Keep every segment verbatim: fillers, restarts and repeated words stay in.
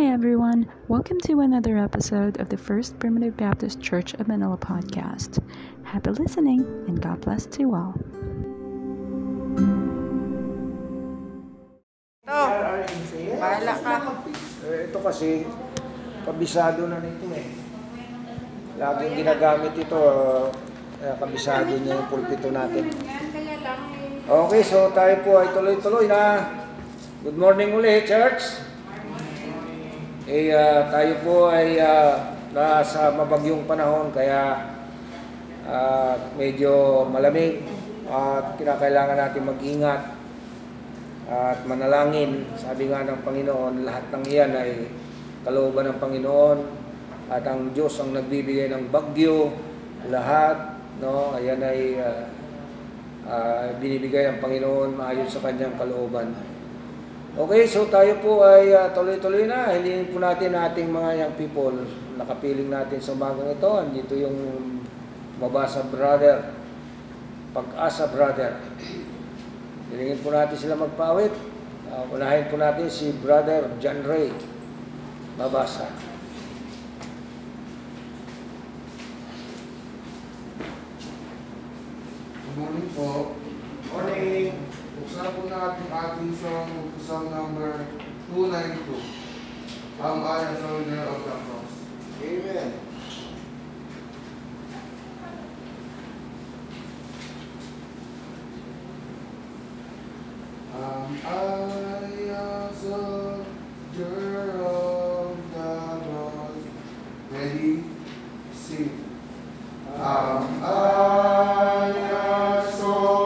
Hi everyone! Welcome to another episode of the First Primitive Baptist Church of Manila podcast. Happy listening and God bless to you all. Bahala ka. Ito kasi, kabisado na nito eh. Laging ginagamit ito, uh, kabisado niya yung pulpito natin. Okay, so tayo po ay tuloy-tuloy na. Good morning ulit, church! Eh, uh, tayo po ay uh, nasa mabagyong panahon kaya uh, medyo malamig at uh, kinakailangan natin mag-ingat at manalangin. Sabi nga ng Panginoon, lahat ng iyan ay kalooban ng Panginoon at ang Diyos ang nagbibigay ng bagyo, lahat, no? Ayan ay uh, uh, binibigay ng Panginoon ayon sa kanyang kalooban. Okay, so tayo po ay uh, tuloy-tuloy na. Hilingin po natin ating mga young people. Nakapiling natin sa umagang ito. Andito yung mabasa brother. Pag-asa brother. Hilingin po natin sila magpawit. Uh, unahin po natin si brother John Ray. Mabasa. Good morning po. Good morning. Buksan po natin ating song, Psalm number two ninety-two. Am I a soldier of the cross? Amen. Am I a soldier of the cross? Ready, sing. Am I a soldier?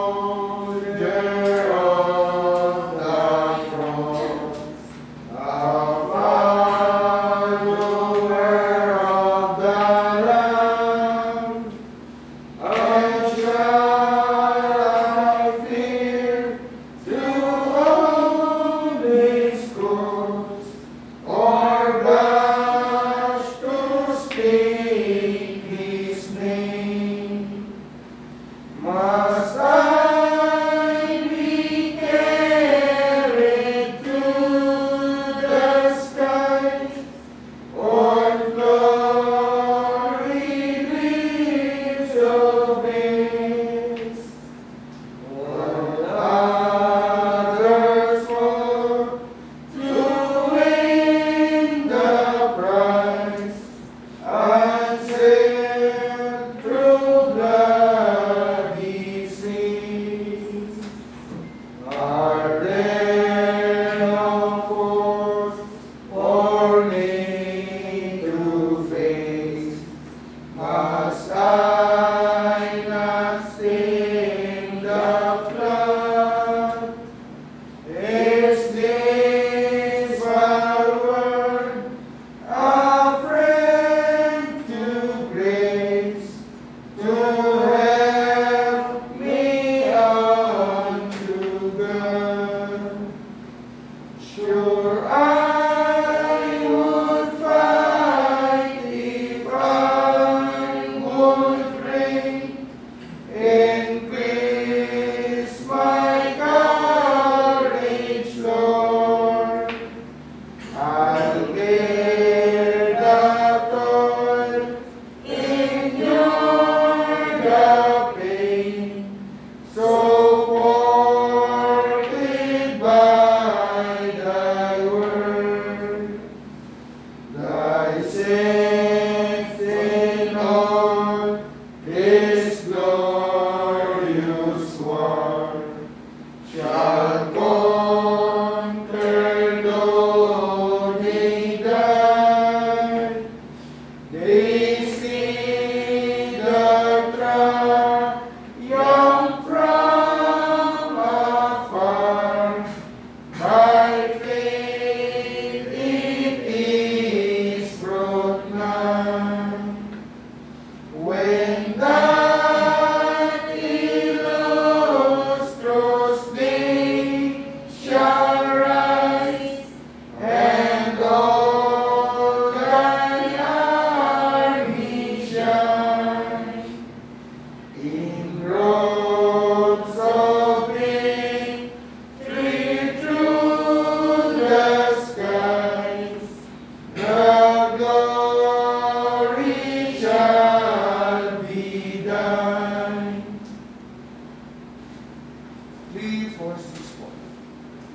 three, four, six, four.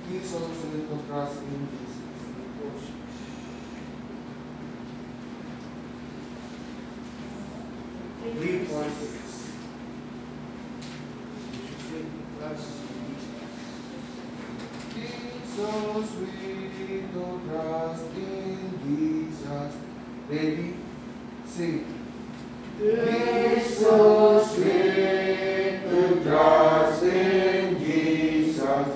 Please also little trust in Jesus. three, four, six. It's so sweet to trust in Jesus. Ready? Sing. It's so sweet to trust in Jesus.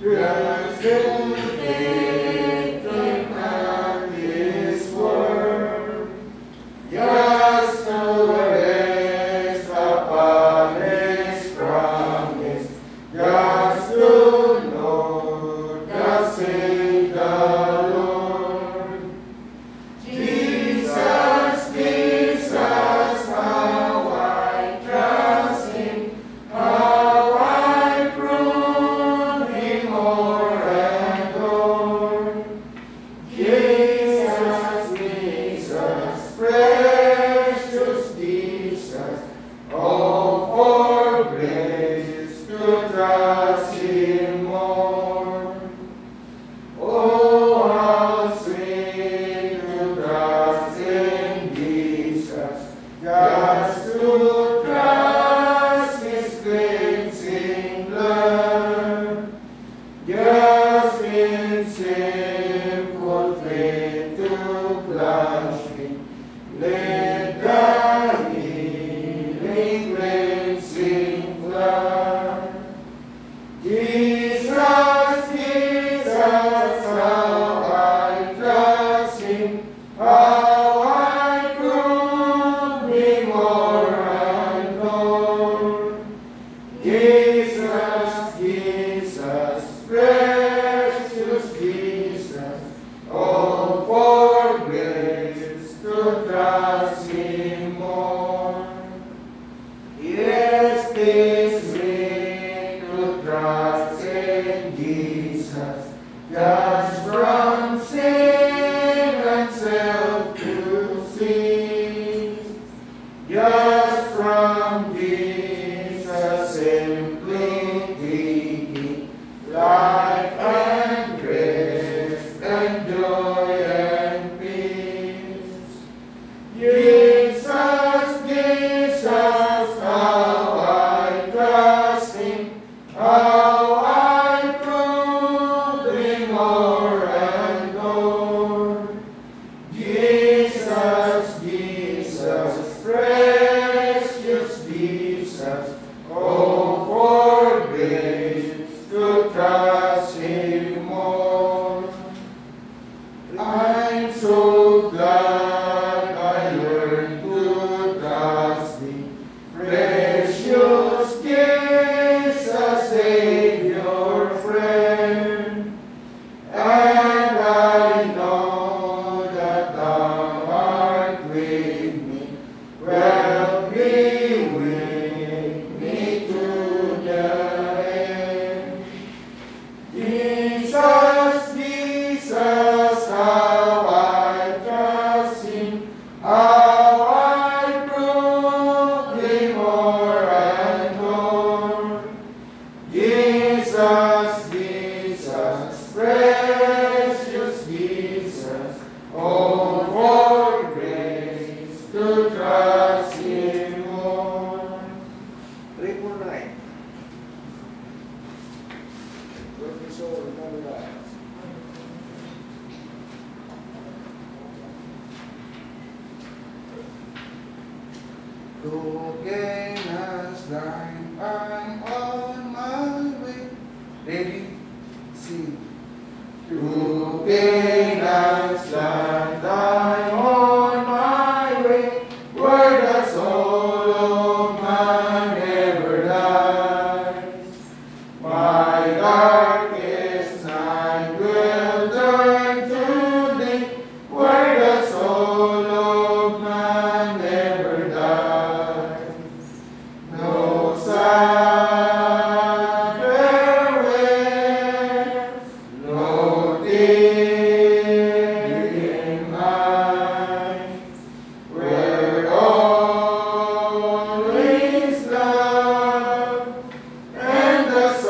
Trust in faith and at His word. Yes, our rest upon His promise. Yes, to Lord, yes, in the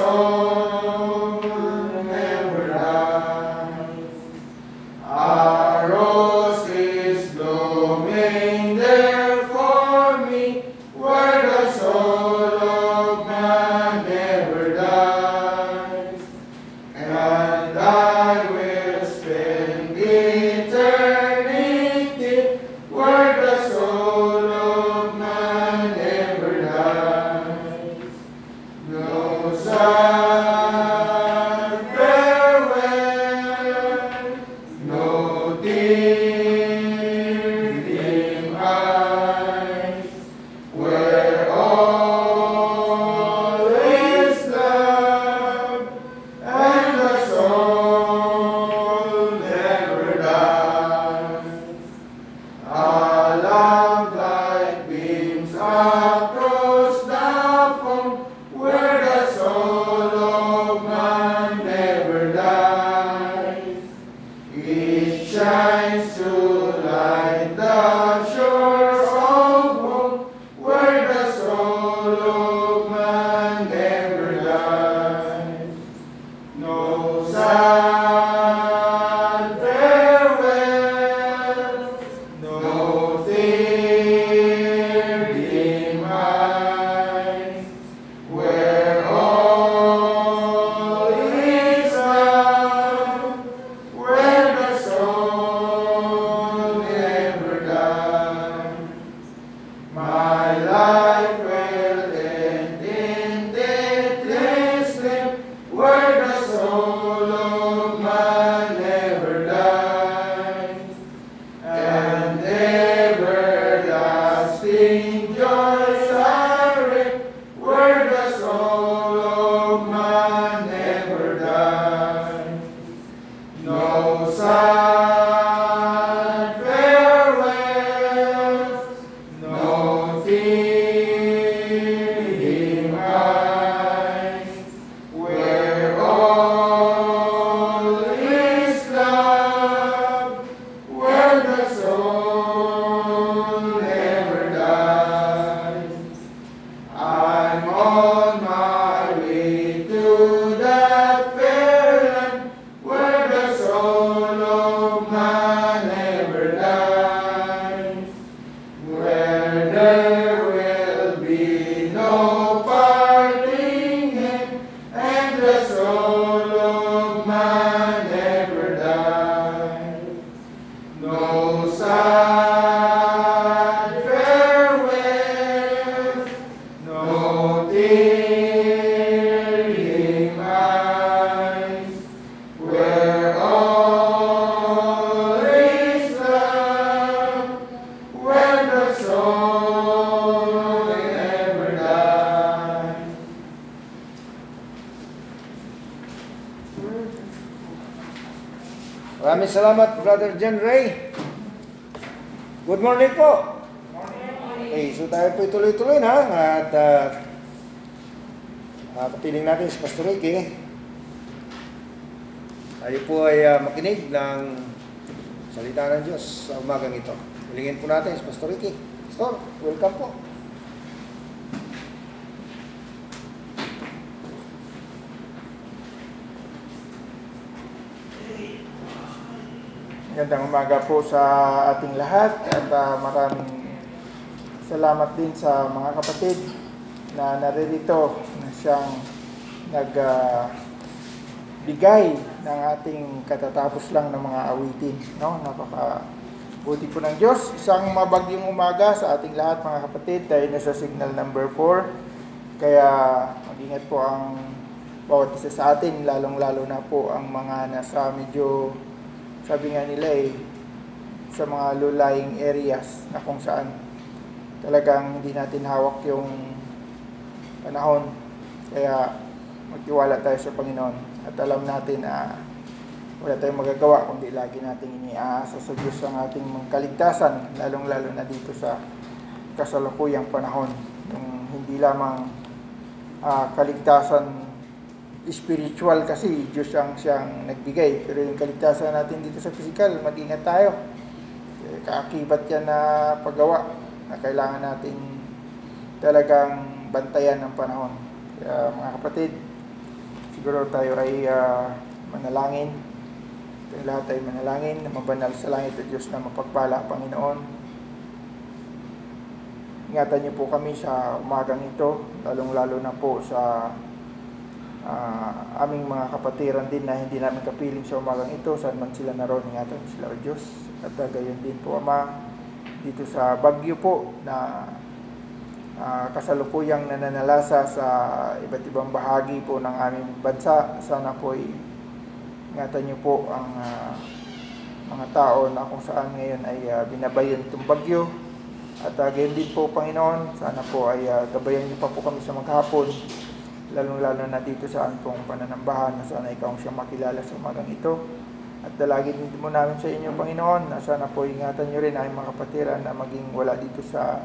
oh Maraming salamat, Brother John Ray. Good morning po. Morning. Okay, so tayo po ituloy-tuloy na. At uh, uh, kapiling natin si Pastor Ricky. Tayo po ay uh, makinig ng salita ng Diyos sa umagang ito. Hilingin po natin si Pastor Ricky. Pastor, welcome po. Magandang umaga po sa ating lahat at uh, maraming salamat din sa mga kapatid na naririto na siyang nagbigay uh, ng ating katatapos lang ng mga awitin. No? Napaka-buti po ng Diyos. Isang mabagyong umaga sa ating lahat mga kapatid dahil nasa signal number four. Kaya mag-ingat po ang bawat isa sa atin, lalong-lalo na po ang mga nasa medyo sabi nga nila eh, sa mga low-lying areas na kung saan talagang hindi natin hawak yung panahon. Kaya magtiwala tayo sa Panginoon at alam natin na ah, wala tayong magagawa kundi lagi natin iniaasa sa Diyos ang ating mga kaligtasan, lalong-lalo na dito sa kasalukuyang panahon. Yung hindi lamang ah, kaligtasan spiritual kasi Diyos ang siyang nagbigay. Pero yung kaligtasan natin dito sa physical, mag-ingat tayo. Kaakibat yan na paggawa na kailangan natin talagang bantayan ng panahon. Kaya mga kapatid, siguro tayo ay uh, manalangin. Tayo lahat ay manalangin na mabanal sa langit at Diyos na mapagpala, Panginoon. Ingatan niyo po kami sa umagang ito, lalong-lalo na po sa Uh, aming mga kapatiran din na hindi namin kapiling sa umagang ito, saan man sila naroon, ingatan sila o Diyos. At gayon din po Ama, dito sa Baguio po na uh, kasalukuyang nananalasa sa iba't ibang bahagi po ng aming bansa. Sana po ay ingatan niyo po ang uh, mga tao na kung saan ngayon ay uh, binabayan itong bagyo. At uh, gayon din po, Panginoon, sana po ay uh, gabayan niyo pa po kami sa maghapon, lalong-lalo na dito sa pong pananambahan, na sana ikaw ang siyang makilala sa umagang ito. At dalagin din mo namin sa inyo, Panginoon, na sana po ingatan niyo rin ay mga kapatiran na maging wala dito sa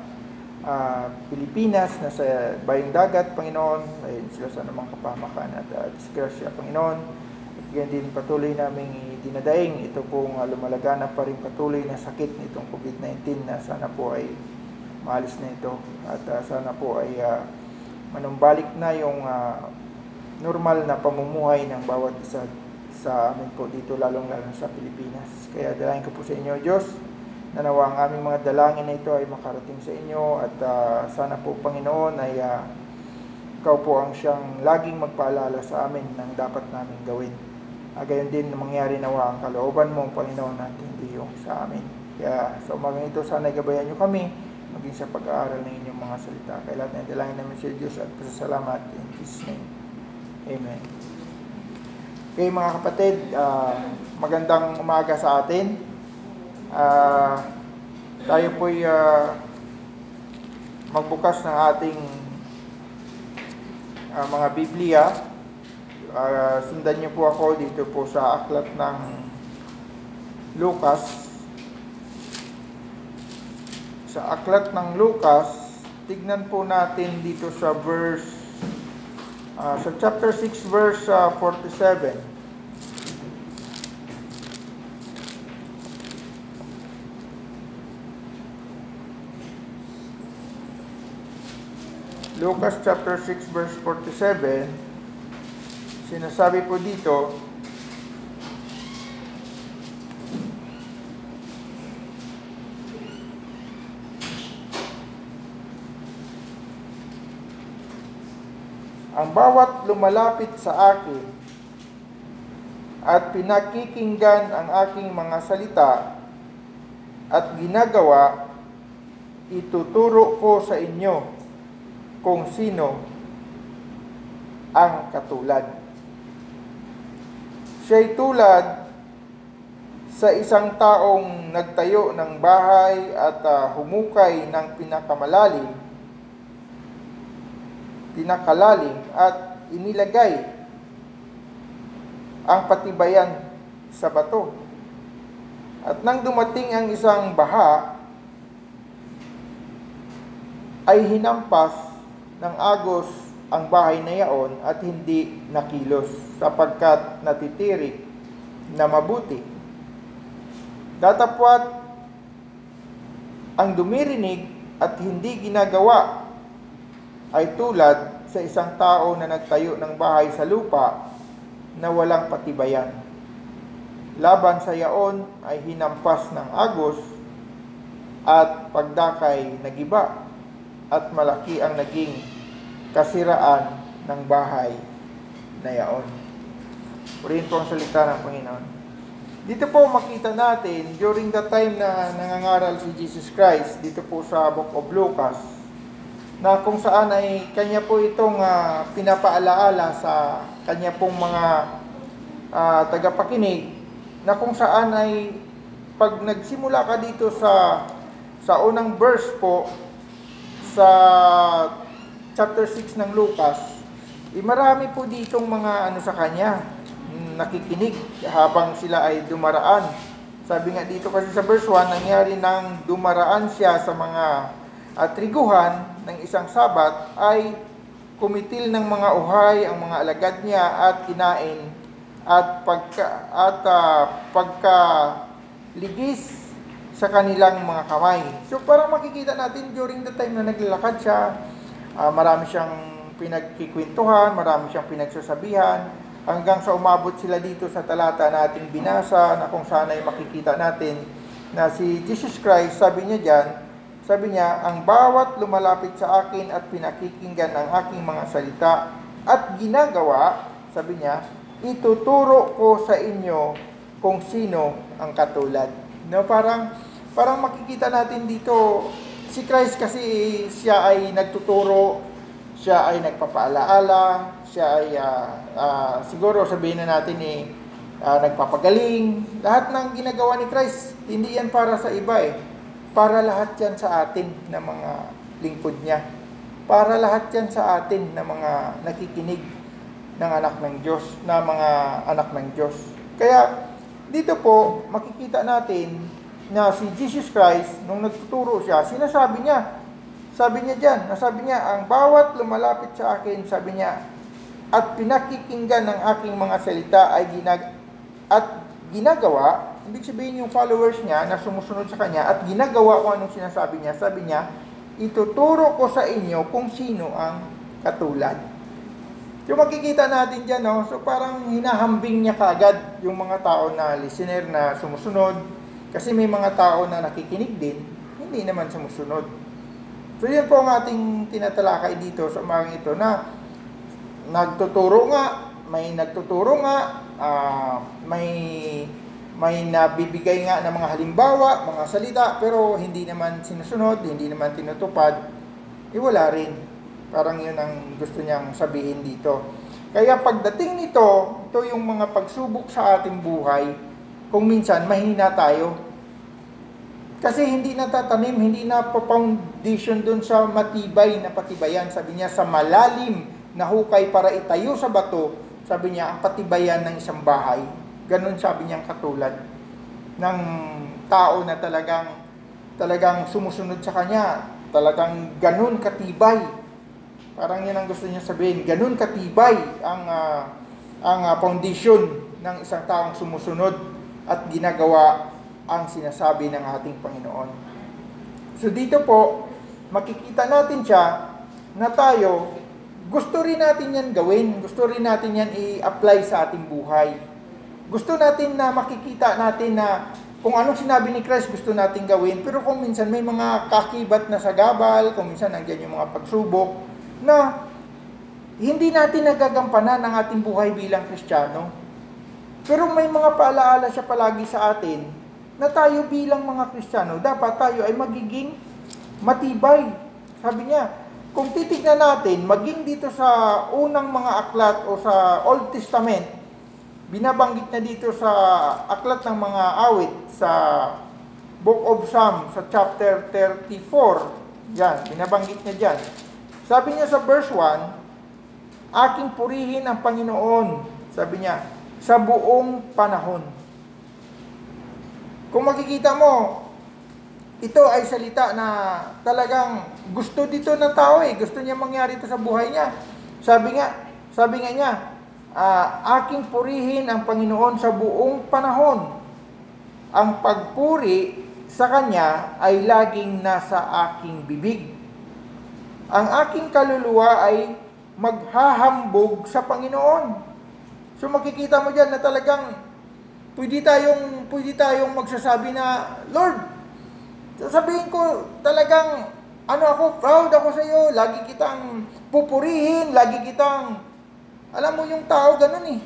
uh, Pilipinas, na sa bayong dagat, Panginoon, ay sila sa namang kapamakan at uh, disgrasya, Panginoon. At gayon din patuloy namin dinadaing ito pong lumalaganap pa rin patuloy na sakit nitong COVID nineteen, na sana po ay maalis na ito at uh, sana po ay uh, manumbalik na yung uh, normal na pamumuhay ng bawat isa sa amin po dito, lalong lalo sa Pilipinas. Kaya dalangin ko po sa inyo, Diyos, na nawa ang aming mga dalangin na ito ay makarating sa inyo at uh, sana po, Panginoon, ay uh, ikaw po ang siyang laging magpaalala sa amin ng dapat namin gawin. Gayon din mangyari nawa ang kalooban mo, Panginoon, at hindi yung sa amin. Kaya sa umagang ito, sana gabayan niyo kami maging sa pag-aaral ng inyong mga salita. Kaya lahat na dalangin namin sa Diyos at pasasalamat in Jesus' name. Amen. Okay, mga kapatid, uh, magandang umaga sa atin. Uh, tayo po'y uh, magbukas ng ating uh, mga Biblia. Uh, sundan niyo po ako dito po sa aklat ng Lucas. Sa aklat ng Lucas, tignan po natin dito sa verse uh, sa chapter six verse uh, forty-seven. Lucas chapter six verse forty-seven. Sinasabi po dito, ang bawat lumalapit sa akin at pinakikinggan ang aking mga salita at ginagawa, ituturo ko sa inyo kung sino ang katulad. Siya'y tulad sa isang taong nagtayo ng bahay at uh, humukay ng pinakamalalim, pinakalalim at inilagay ang patibayan sa bato. At nang dumating ang isang baha, ay hinampas ng agos ang bahay na iyon at hindi nakilos sapagkat natitirik na mabuti. Datapwat ang dumirinig at hindi ginagawa ay tulad sa isang tao na nagtayo ng bahay sa lupa na walang patibayan. Laban sa iyon ay hinampas ng agos at pagdakay nagiba at malaki ang naging kasiraan ng bahay na iyon. Purihin po ang salita ng Panginoon. Dito po makita natin, during the time na nangangaral si Jesus Christ, dito po sa Book of Lucas, na kung saan ay kanya po itong uh, pinapaalaala sa kanya pong mga uh, tagapakinig, na kung saan ay pag nagsimula ka dito sa sa unang verse po sa chapter six ng Lucas, eh marami po ditong mga ano sa kanya, nakikinig habang sila ay dumaraan. Sabi nga dito kasi sa verse one, nangyari nang dumaraan siya sa mga uh, triguhan ng isang Sabat, ay kumitil ng mga uhay ang mga alagad niya at kinain, at pagka at uh, pagkaligis sa kanilang mga kamay. So parang makikita natin during the time na naglalakad siya, Uh, marami siyang pinagkikwentuhan, marami siyang pinagsasabihan, hanggang sa umabot sila dito sa talata nating binasa, na kung saan ay makikita natin na si Jesus Christ, sabi niya dyan, sabi niya, ang bawat lumalapit sa akin at pinakikinggan ang aking mga salita at ginagawa, sabi niya, ituturo ko sa inyo kung sino ang katulad. No, parang, parang makikita natin dito, Si Christ kasi siya ay nagtuturo, siya ay nagpapaalaala, siya ay uh, uh, siguro sabihin na natin eh, uh, nagpapagaling. Lahat ng ginagawa ni Christ, hindi yan para sa iba eh. Para lahat yan sa atin na mga lingkod niya. Para lahat yan sa atin na mga nakikinig ng anak ng Diyos, na mga anak ng Diyos. Kaya dito po makikita natin na si Jesus Christ, nung nagtuturo siya, sinasabi niya, sabi niya dyan, nasabi niya, ang bawat lumalapit sa akin, sabi niya, at pinakikinggan ng aking mga salita ay ginag at ginagawa, ibig sabihin yung followers niya na sumusunod sa kanya, at ginagawa ko anong sinasabi niya, sabi niya, ituturo ko sa inyo kung sino ang katulad. Yung makikita natin dyan, no? So parang hinahambing niya kaagad yung mga tao na listener na sumusunod, kasi may mga tao na nakikinig din, hindi naman sumusunod. So yan po ang ating tinatalakay dito sa umagang ito, na nagtuturo nga, may nagtuturo nga, uh, may, may nabibigay nga ng mga halimbawa, mga salita, pero hindi naman sinusunod, hindi naman tinutupad, eh wala rin. Parang yun ang gusto niyang sabihin dito. Kaya pagdating nito, ito yung mga pagsubok sa ating buhay, kung minsan mahina tayo kasi hindi natatanim, hindi na pa-foundation dun sa matibay na patibayan. Sabi niya, sa malalim na hukay para itayo sa bato, sabi niya, ang patibayan ng isang bahay. Ganun sabi niya, katulad ng tao na talagang talagang sumusunod sa kanya, talagang ganun katibay. Parang yan ang gusto niya sabihin, ganun katibay ang uh, ang uh, foundation ng isang taong sumusunod at ginagawa ang sinasabi ng ating Panginoon. So dito po, makikita natin siya na tayo, gusto rin natin yan gawin, gusto rin natin yan i-apply sa ating buhay. Gusto natin na makikita natin na kung anong sinabi ni Christ gusto natin gawin, pero kung minsan may mga kakibat na sagabal, kung minsan nandiyan yung mga pagsubok, na hindi natin nagagampanan ang ating buhay bilang Kristiyano. Pero may mga paalaala siya palagi sa atin na tayo bilang mga Kristiyano, dapat tayo ay magiging matibay. Sabi niya, kung titignan natin, maging dito sa unang mga aklat o sa Old Testament, binabanggit na dito sa aklat ng mga awit, sa Book of Psalm, sa chapter thirty-four, yan, binabanggit niya dyan. Sabi niya sa verse one, aking purihin ang Panginoon, sabi niya, sa buong panahon. Kung makikita mo, ito ay salita na talagang gusto dito ng tao eh. Gusto niya mangyari ito sa buhay niya. Sabi nga, sabi nga niya, uh, aking purihin ang Panginoon sa buong panahon. Ang pagpuri sa Kanya ay laging nasa aking bibig. Ang aking kaluluwa ay maghahambog sa Panginoon. So makikita mo diyan na talagang pwede tayong, pwede tayong magsasabi na, Lord, sasabihin ko talagang, ano ako, proud ako sa iyo, lagi kitang pupurihin, lagi kitang, alam mo yung tao, ganun eh.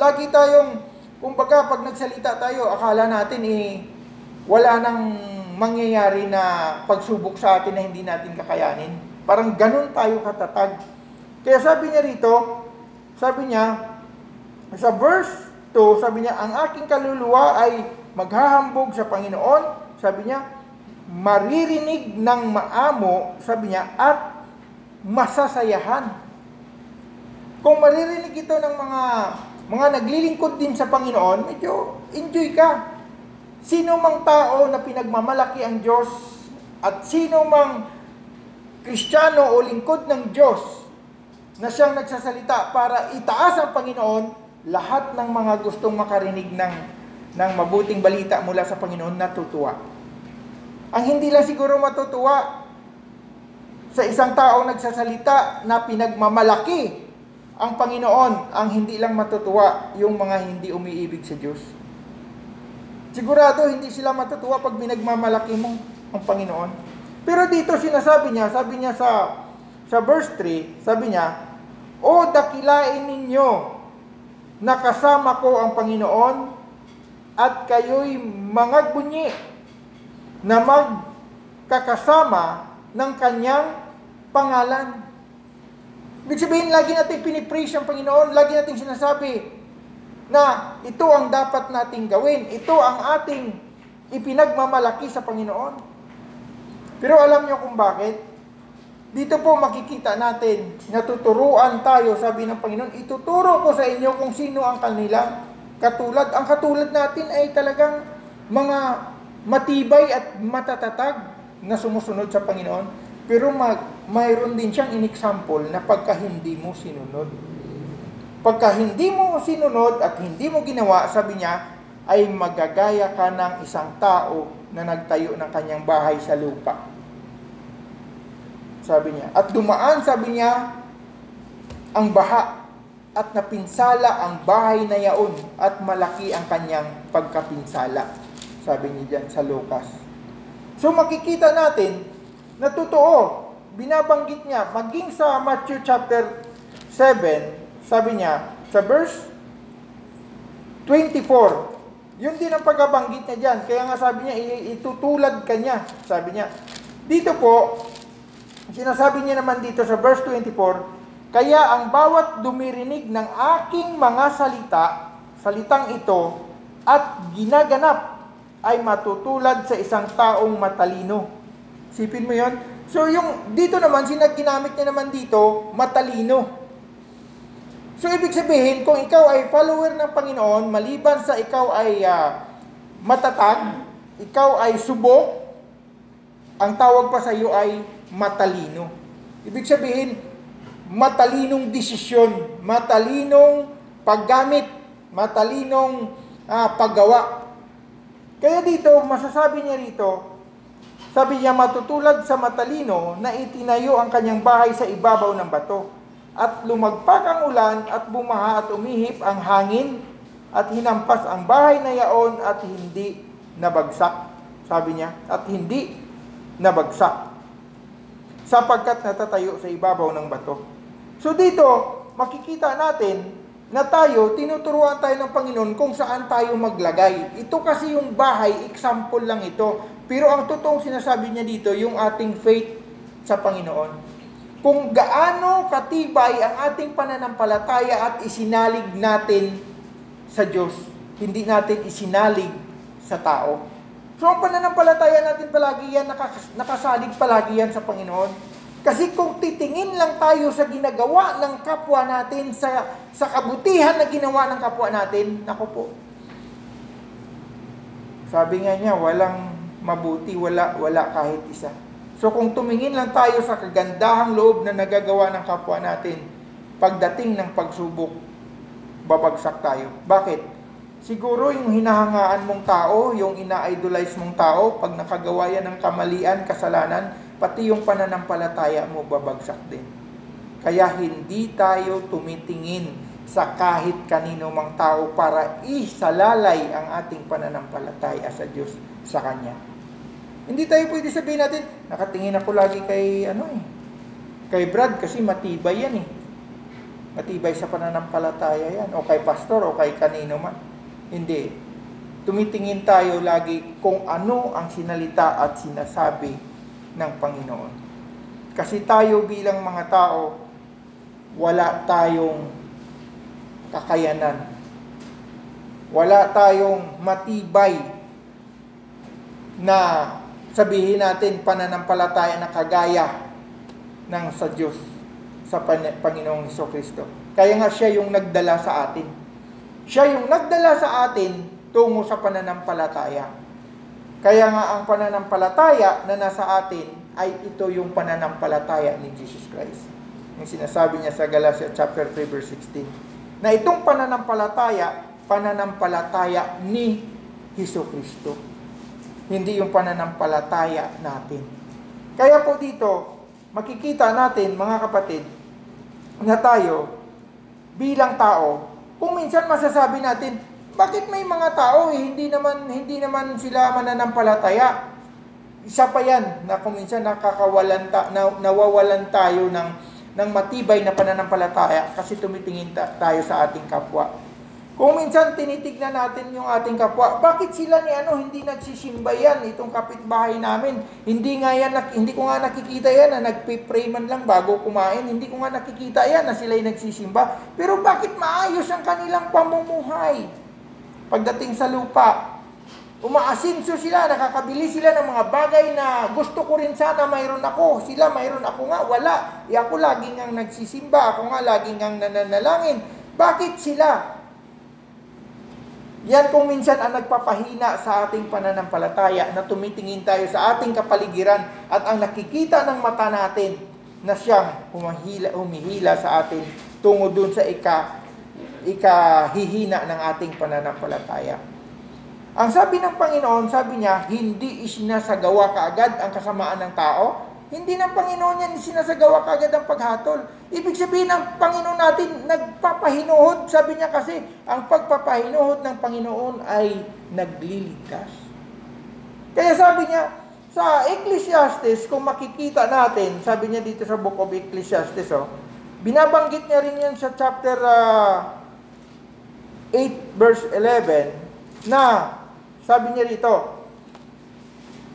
Lagi tayong, kumbaga, pag nagsalita tayo, akala natin eh, wala nang mangyayari na pagsubok sa atin na hindi natin kakayanin. Parang ganun tayo katatag. Kaya sabi niya rito, sabi niya, sa verse two, sabi niya, ang aking kaluluwa ay maghahambog sa Panginoon, sabi niya, maririnig ng maamo, sabi niya, at masasayahan. Kung maririnig ito ng mga mga naglilingkod din sa Panginoon, medyo enjoy ka. Sino mang tao na pinagmamalaki ang Diyos at sino mang Kristiyano o lingkod ng Diyos na siyang nagsasalita para itaas ang Panginoon, lahat ng mga gustong makarinig ng, ng mabuting balita mula sa Panginoon natutuwa. Ang hindi lang siguro matutuwa sa isang taong nagsasalita na pinagmamalaki ang Panginoon, ang hindi lang matutuwa yung mga hindi umiibig sa Diyos. Sigurado hindi sila matutuwa pag pinagmamalaki mo ang Panginoon. Pero dito sinasabi niya, sabi niya sa, sa verse three, sabi niya, O dakilain ninyo nakasama ko ang Panginoon at kayo'y mangagbunyi na magkakasama kakasama ng kanyang pangalan. Ibig sabihin, lagi natin pinipraise ang Panginoon, lagi natin sinasabi na ito ang dapat nating gawin, ito ang ating ipinagmamalaki sa Panginoon. Pero alam niyo kung bakit? Dito po makikita natin, natuturuan tayo, sabi ng Panginoon, ituturo ko sa inyo kung sino ang kanila katulad. Ang katulad natin ay talagang mga matibay at matatatag na sumusunod sa Panginoon. Pero mag, mayroon din siyang inexample na pagka hindi mo sinunod. Pagka hindi mo sinunod at hindi mo ginawa, sabi niya, ay magagaya ka ng isang tao na nagtayo ng kanyang bahay sa lupa. Sabi niya. At dumaan, sabi niya, ang baha at napinsala ang bahay na yaon at malaki ang kanyang pagkapinsala. Sabi niya dyan sa Lucas. So makikita natin na totoo, binabanggit niya, maging sa Matthew chapter seven, sabi niya, sa verse twenty-four, yun din ang pagkabanggit niya dyan. Kaya nga sabi niya, itutulad ka niya. Sabi niya, dito po, sinasabi niya naman dito sa verse twenty-four, kaya ang bawat dumirinig ng aking mga salita, salitang ito, at ginaganap ay matutulad sa isang taong matalino. Sipin mo yon. So yung dito naman, sinaginamit niya naman dito, matalino. So ibig sabihin, kung ikaw ay follower ng Panginoon, maliban sa ikaw ay uh, matatag, ikaw ay subok, ang tawag pa sa iyo ay matalino. Ibig sabihin, matalinong desisyon, matalinong paggamit, matalinong ah, paggawa. Kaya dito, masasabi niya rito, sabi niya, matutulad sa matalino na itinayo ang kanyang bahay sa ibabaw ng bato. At lumagpak ang ulan at bumaha at umihip ang hangin at hinampas ang bahay na yaon at hindi nabagsak. Sabi niya, at hindi nabagsak sapagkat natatayo sa ibabaw ng bato. So dito, makikita natin na tayo, tinuturuan tayo ng Panginoon kung saan tayo maglagay. Ito kasi yung bahay, example lang ito. Pero ang totoong sinasabi niya dito, yung ating faith sa Panginoon. Kung gaano katibay ang ating pananampalataya at isinalig natin sa Diyos, hindi natin isinalig sa tao. So, ang pananampalataya natin palagi yan, nakas- nakasalig palagi yan sa Panginoon. Kasi kung titingin lang tayo sa ginagawa ng kapwa natin, sa, sa kabutihan na ginawa ng kapwa natin, naku po. Sabi nga niya, walang mabuti, wala, wala kahit isa. So, kung tumingin lang tayo sa kagandahang loob na nagagawa ng kapwa natin, pagdating ng pagsubok, babagsak tayo. Bakit? Siguro yung hinahangaan mong tao, yung ina-idolize mong tao, pag nakagawa yan ng kamalian, kasalanan, pati yung pananampalataya mo babagsak din. Kaya hindi tayo tumitingin sa kahit kanino mang tao para isalalay ang ating pananampalataya sa Diyos, sa Kanya. Hindi tayo pwede sabihin natin, nakatingin ako lagi kay, ano eh, kay Brad kasi matibay yan eh. Matibay sa pananampalataya yan, o kay pastor, o kay kanino man. Hindi. Tumitingin tayo lagi kung ano ang sinalita at sinasabi ng Panginoon. Kasi tayo bilang mga tao, wala tayong kakayanan. Wala tayong matibay na sabihin natin pananampalataya na kagaya ng sa Diyos, sa Panginoong Jesucristo. Kaya nga siya yung nagdala sa atin. Siya yung nagdala sa atin tungo sa pananampalataya. Kaya nga ang pananampalataya na nasa atin ay ito yung pananampalataya ni Jesus Christ. Yung sinasabi niya sa Galatians chapter three verse sixteen. Na itong pananampalataya, pananampalataya ni Hesus Kristo. Hindi yung pananampalataya natin. Kaya po dito, makikita natin mga kapatid, na tayo bilang tao, kung minsan masasabi natin, bakit may mga tao eh, hindi naman hindi naman sila mananampalataya? Isa pa yan na kung minsan nakakawalan ta, na, nawawalan tayo ng ng matibay na pananampalataya kasi tumitingin ta, tayo sa ating kapwa. Kung minsan tinitignan natin yung ating kapwa, bakit sila ni ano hindi nagsisimba yan, itong kapitbahay namin? Hindi nga yan, hindi ko nga nakikita yan na nagpe-pray man lang bago kumain. Hindi ko nga nakikita yan na sila'y nagsisimba. Pero bakit maayos ang kanilang pamumuhay? Pagdating sa lupa, umaasinso sila, nakakabili sila ng mga bagay na gusto ko rin sana mayroon ako. Sila mayroon, ako nga wala. E ako laging ang nagsisimba, ako nga laging ang nananalangin. Bakit sila? Yan kung minsan ang nagpapahina sa ating pananampalataya na tumitingin tayo sa ating kapaligiran at ang nakikita ng mata natin na siyang humahila, humihila sa atin tungo dun sa ika, ikahihina ng ating pananampalataya. Ang sabi ng Panginoon, sabi niya, hindi isinasagawa kaagad ang kasamaan ng tao. Hindi ng Panginoon yan isinasagawa kaagad ang paghatol. Ibig sabihin ng Panginoon natin, nagpapahinuhod. Sabi niya kasi, ang pagpapahinuhod ng Panginoon ay nagliligtas. Kaya sabi niya, sa Ecclesiastes, kung makikita natin, sabi niya dito sa Book of Ecclesiastes, oh, binabanggit niya rin yan sa chapter uh, eight verse eleven, na sabi niya rito,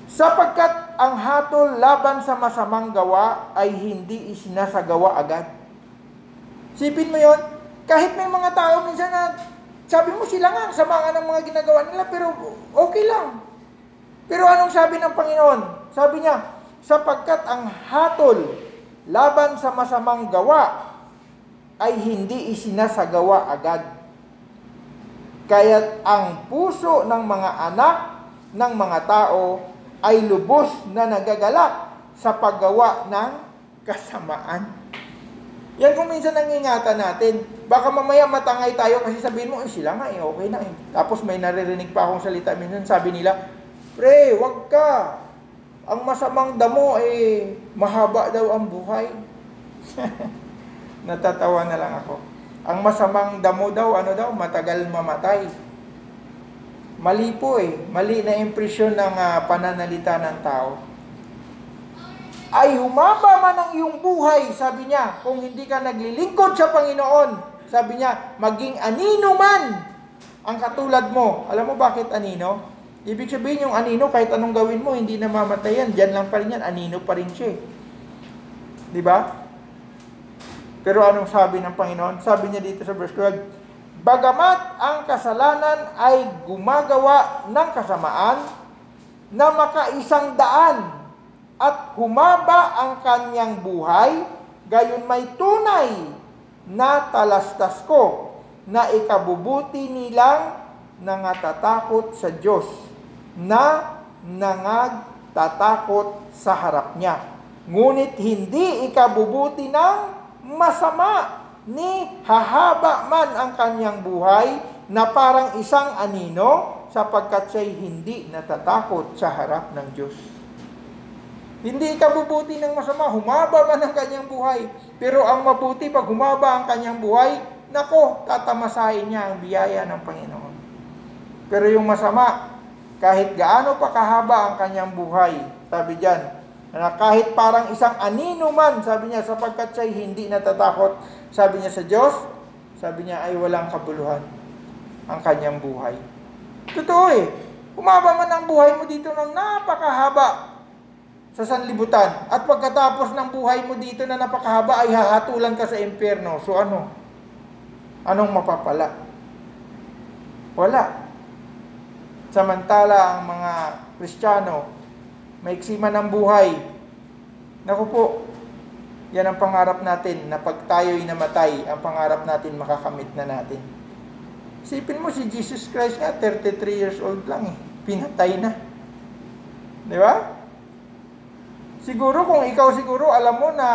sapagkat ang hatol laban sa masamang gawa ay hindi isinasagawa agad. Sipin mo yun, kahit may mga tao minsan na sabi mo sila nga, sama ng mga ginagawa nila, pero okay lang. Pero anong sabi ng Panginoon? Sabi niya, sapagkat ang hatol laban sa masamang gawa ay hindi isinasagawa agad. Kaya't ang puso ng mga anak ng mga tao ay lubos na nagagalak sa paggawa ng kasamaan. Yan kung minsan nangingatan natin. Baka mamaya matangay tayo kasi sabihin mo, eh sila nga eh, okay na eh. Tapos may naririnig pa akong salita minsan, sabi nila, pre, wag ka. Ang masamang damo eh, mahaba daw ang buhay. Natatawa na lang ako. Ang masamang damo daw, ano daw, matagal mamatay. Mali po eh. Mali na impresyon ng uh, pananalita ng tao. Ay humaba man ang iyong buhay, sabi niya, kung hindi ka naglilingkod sa Panginoon. Sabi niya, maging anino man ang katulad mo. Alam mo bakit anino? Ibig sabihin yung anino, kahit anong gawin mo, hindi na mamatay yan. Diyan lang pa rin yan, anino pa rin siya. Di ba? Pero anong sabi ng Panginoon? Sabi niya dito sa verse twelve, bagamat ang kasalanan ay gumagawa ng kasamaan na makaisang daan at humaba ang kanyang buhay, gayon may tunay na talastas ko na ikabubuti nilang nangatakot sa Diyos na nangatakot sa harap niya. Ngunit hindi ikabubuti ng masama ni hahaba man ang kanyang buhay na parang isang anino, sapagkat siya'y hindi natatakot sa harap ng Diyos. Hindi ikabubuti ng masama, humaba man ang kanyang buhay. Pero ang mabuti, pag humaba ang kanyang buhay, nako, tatamasahin niya ang biyaya ng Panginoon. Pero yung masama, kahit gaano pa kahaba ang kanyang buhay, sabi diyan, na kahit parang isang anino man, sabi niya, sapagkat siya'y hindi natatakot, sabi niya sa Diyos, sabi niya ay walang kabuluhan ang kanyang buhay. Totoo eh, humaba man ang buhay mo dito ng napakahaba sa sanlibutan, at pagkatapos ng buhay mo dito na napakahaba ay hahatulan ka sa impyerno. So ano? Anong mapapala? Wala. Samantala ang mga Kristiyano, maiksi man ang buhay. Naku po, yan ang pangarap natin na pag tayo'y namatay, ang pangarap natin makakamit na natin. Isipin mo si Jesus Christ nga, thirty-three years old lang eh. Pinatay na. Di ba? Siguro kung ikaw siguro alam mo na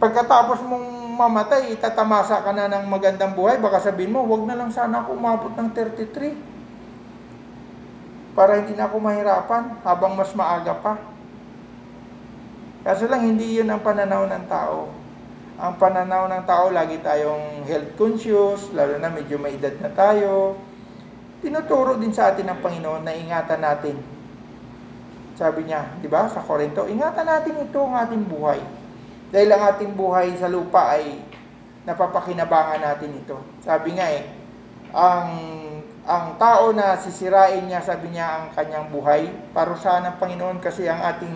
pagkatapos mong mamatay, itatamasa ka na ng magandang buhay, baka sabihin mo, wag na lang sana ako umabot ng thirty-three. Para hindi na ako mahirapan habang mas maaga pa. Kaso lang, hindi yun ang pananaw ng tao. Ang pananaw ng tao, lagi tayong health conscious, lalo na medyo may edad na tayo. Tinuturo din sa atin ng Panginoon na ingatan natin. Sabi niya, di ba, sa Korinto, ingatan natin ito ang ating buhay. Dahil ang ating buhay sa lupa ay napapakinabangan natin ito. Sabi nga eh, ang, ang tao na sisirain niya, sabi niya, ang kanyang buhay, parusahan ng Panginoon, kasi ang ating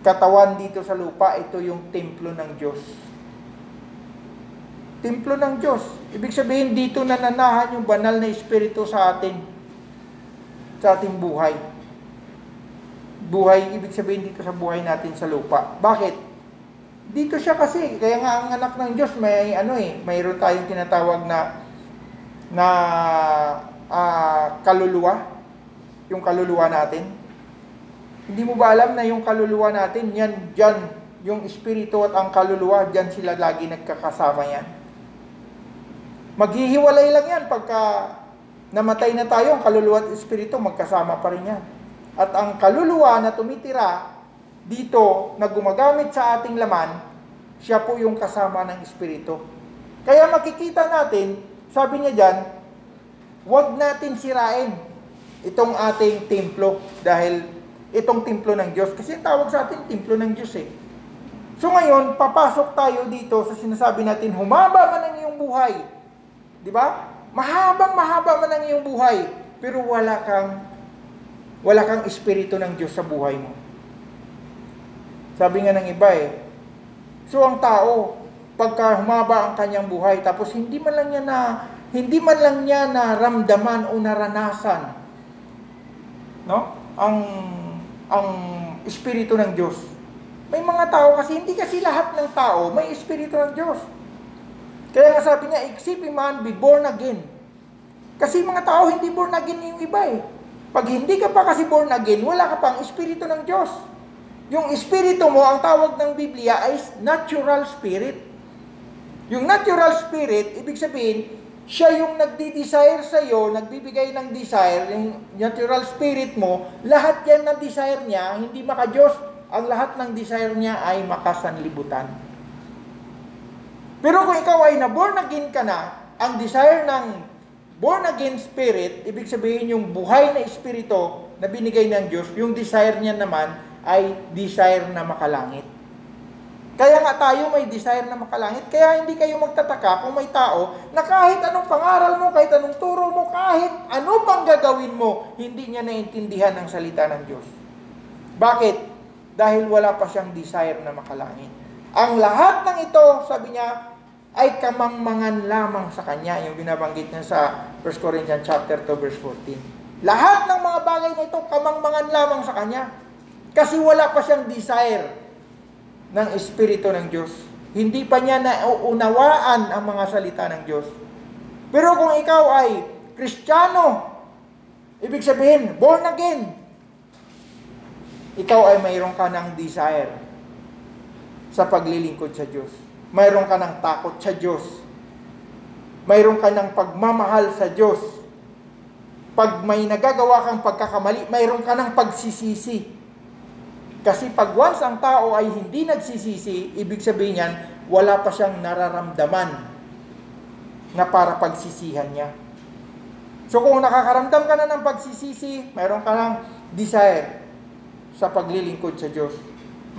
katawan dito sa lupa, ito yung templo ng Diyos. Templo ng Diyos. Ibig sabihin, dito nananahan yung banal na Espiritu sa atin. Sa ating buhay. Buhay, ibig sabihin dito sa buhay natin sa lupa. Bakit? Dito siya kasi. Kaya nga ang anak ng Diyos, may ano eh, mayroon tayong tinatawag na na uh, kaluluwa. Yung kaluluwa natin. Hindi mo ba alam na yung kaluluwa natin, yan, dyan, yung Espiritu at ang kaluluwa, dyan sila lagi nagkakasama yan. Maghihiwalay lang yan pagka namatay na tayo, ang kaluluwa at espiritu magkasama pa rin yan. At ang kaluluwa na tumitira dito na gumagamit sa ating laman, siya po yung kasama ng espiritu. Kaya makikita natin, sabi niya diyan, huwag natin sirain itong ating templo, dahil itong templo ng Diyos, kasi tawag sa atin templo ng Diyos eh. So ngayon, papasok tayo dito sa sinasabi natin, humaba man ang iyong buhay. Di ba? Mahabang mahaba man ang iyong buhay, pero wala kang wala kang espiritu ng Diyos sa buhay mo. Sabi nga ng iba eh. So ang tao, pagka humaba ang kanyang buhay, tapos hindi man lang niya na hindi man lang niya naramdaman o naranasan, no? Ang ang espiritu ng Diyos. May mga tao kasi, hindi kasi lahat ng tao may espiritu ng Diyos. Kaya nga sabi niya, except a man be born again. Kasi mga tao, hindi born again yung iba eh. Pag hindi ka pa kasi born again, wala ka pang espiritu ng Diyos. Yung espiritu mo, ang tawag ng Biblia ay natural spirit. Yung natural spirit, ibig sabihin, siya yung nagdi-desire sa'yo, nagbibigay ng desire, yung natural spirit mo, lahat yan ng desire niya, hindi maka-Diyos, ang lahat ng desire niya ay makasanlibutan. Pero kung ikaw ay na-born again ka na, ang desire ng born again spirit, ibig sabihin yung buhay na espirito na binigay ng Diyos, yung desire niya naman ay desire na makalangit. Kaya nga tayo may desire na makalangit, kaya hindi kayo magtataka kung may tao na kahit anong pangaral mo, kahit anong turo mo, kahit ano pang gagawin mo, hindi niya naintindihan ang salita ng Diyos. Bakit? Dahil wala pa siyang desire na makalangit. Ang lahat ng ito, sabi niya, ay kamangmangan lamang sa Kanya, yung binabanggit niya sa First Corinthians chapter two, verse fourteen. Lahat ng mga bagay na ito, kamangmangan lamang sa Kanya. Kasi wala pa siyang desire ng Espiritu ng Diyos. Hindi pa niya nauunawaan ang mga salita ng Diyos. Pero kung ikaw ay Kristiyano, ibig sabihin, born again, ikaw ay mayroon ka ng desire sa paglilingkod sa Diyos. Mayroon ka ng takot sa Diyos. Mayroon ka ng pagmamahal sa Diyos. Pag may nagagawa kang pagkakamali, mayroon ka ng pagsisisi. Kasi pag once ang tao ay hindi nagsisisi, ibig sabihin niyan, wala pa siyang nararamdaman na para pagsisihan niya. So kung nakakaramdam ka na ng pagsisisi, mayroon ka ng desire sa paglilingkod sa Diyos.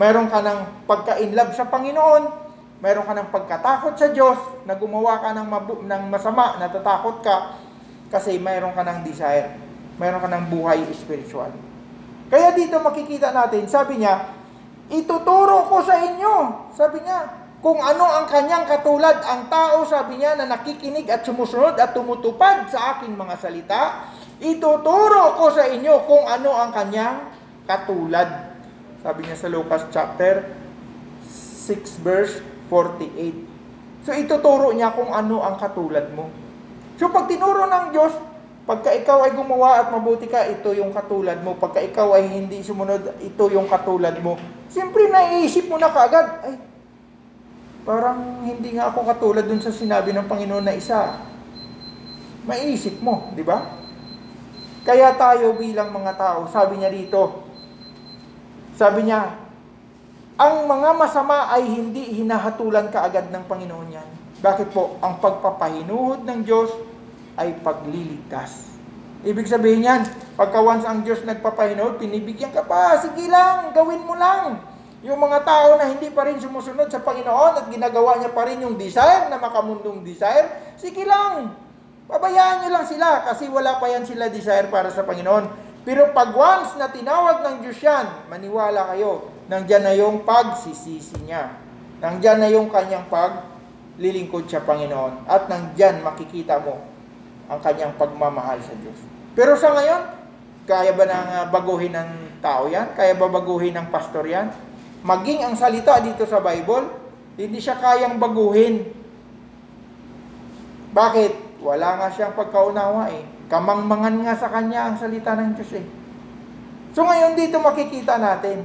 Mayroon ka ng pagka-inlove sa Panginoon. Mayroon ka ng pagkatakot sa Diyos, na gumawa ka ng, mabu- ng masama, natatakot ka, kasi mayroon ka ng desire. Mayroon ka ng buhay spiritual. Kaya dito makikita natin, sabi niya, ituturo ko sa inyo, sabi niya, kung ano ang kanyang katulad, ang tao, sabi niya, na nakikinig at sumusunod at tumutupad sa aking mga salita, ituturo ko sa inyo kung ano ang kanyang katulad. Sabi niya sa Lucas chapter six, verse forty-eight. So, ituturo niya kung ano ang katulad mo. So, pag tinuro ng Diyos, pagka ikaw ay gumawa at mabuti ka, ito yung katulad mo. Pagka ikaw ay hindi sumunod, ito yung katulad mo. Siyempre, naiisip mo na kaagad, ay, parang hindi nga ako katulad dun sa sinabi ng Panginoon na isa. Maiisip mo, di ba? Kaya tayo bilang mga tao, sabi niya dito, sabi niya, ang mga masama ay hindi hinahatulan kaagad ng Panginoon yan. Bakit po? Ang pagpapahinuhod ng Diyos ay pagliligtas. Ibig sabihin yan, pagka once ang Diyos nagpapahinuhod, pinibigyan ka pa, sige lang, gawin mo lang. Yung mga tao na hindi pa rin sumusunod sa Panginoon at ginagawa niya pa rin yung desire na makamundong desire, sige lang, pabayaan niyo lang sila kasi wala pa yan sila desire para sa Panginoon. Pero pag once na tinawag ng Diyos yan, maniwala kayo, nandyan na yung pagsisisi niya. Nandyan na yung kanyang paglilingkod sa Panginoon. At nandyan makikita mo ang kanyang pagmamahal sa Diyos. Pero sa ngayon, kaya ba nang baguhin ng tao yan? Kaya ba baguhin ng pastor yan? Maging ang salita dito sa Bible, hindi siya kayang baguhin. Bakit? Wala nga siyang pagkaunawa eh. Kamangmangan nga sa kanya ang salita ng Diyos eh. So ngayon dito makikita natin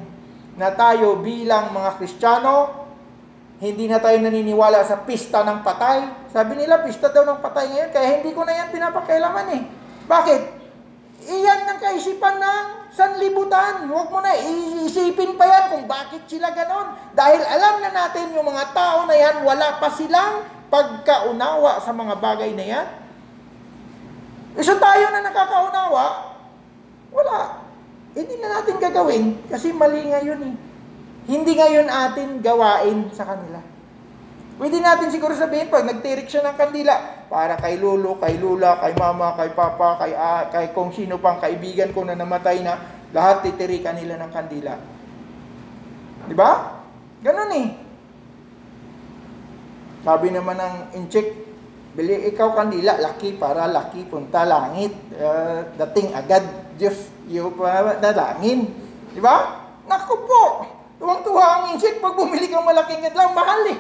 na tayo bilang mga Kristiyano, hindi na tayo naniniwala sa pista ng patay. Sabi nila, pista daw ng patay ngayon, kaya hindi ko na yan pinapakailaman eh. Bakit? Iyan ang kaisipan ng sanlibutan. Huwag mo na iisipin pa yan kung bakit sila ganon. Dahil alam na natin yung mga tao na yan, wala pa silang pagkaunawa sa mga bagay na yan. So tayo na nakakaunawa, wala. Hindi eh, na natin gagawin kasi mali nga yun eh. Hindi ngayon atin gawain sa kanila. Pwede natin siguro sabihin pag nagtirik siya ng kandila, para kay lolo, kay lula, kay mama, kay papa, kay, ah, kay kung sino pang kaibigan ko na namatay na, lahat titirikan nila ng kandila. Di ba? Ganun eh. Sabi naman ng incheck, bili ikaw kandila, laki para laki, punta langit, uh, dating agad, Diyos, iyo pa dalangin. Di ba? Naku po! Tuwang-tuwa ang insik pag bumili kang malaking kadlang, mahal eh.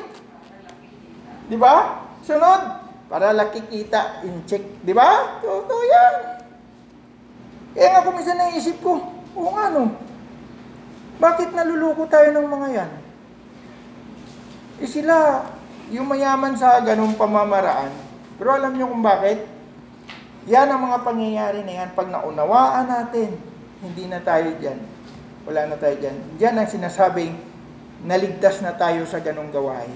Di ba? Sunod, para laki kita, insik. Di ba? Totoo yan. Kaya nga kuminsan naisip ko, oo nga no, bakit naluluko tayo ng mga yan? Eh sila, yung mayaman sa ganung pamamaraan. Pero alam nyo kung bakit? Yan ang mga pangyayari na yan. Pag naunawaan natin, hindi na tayo dyan. Wala na tayo dyan. Diyan ang sinasabing, naligtas na tayo sa ganong gawain.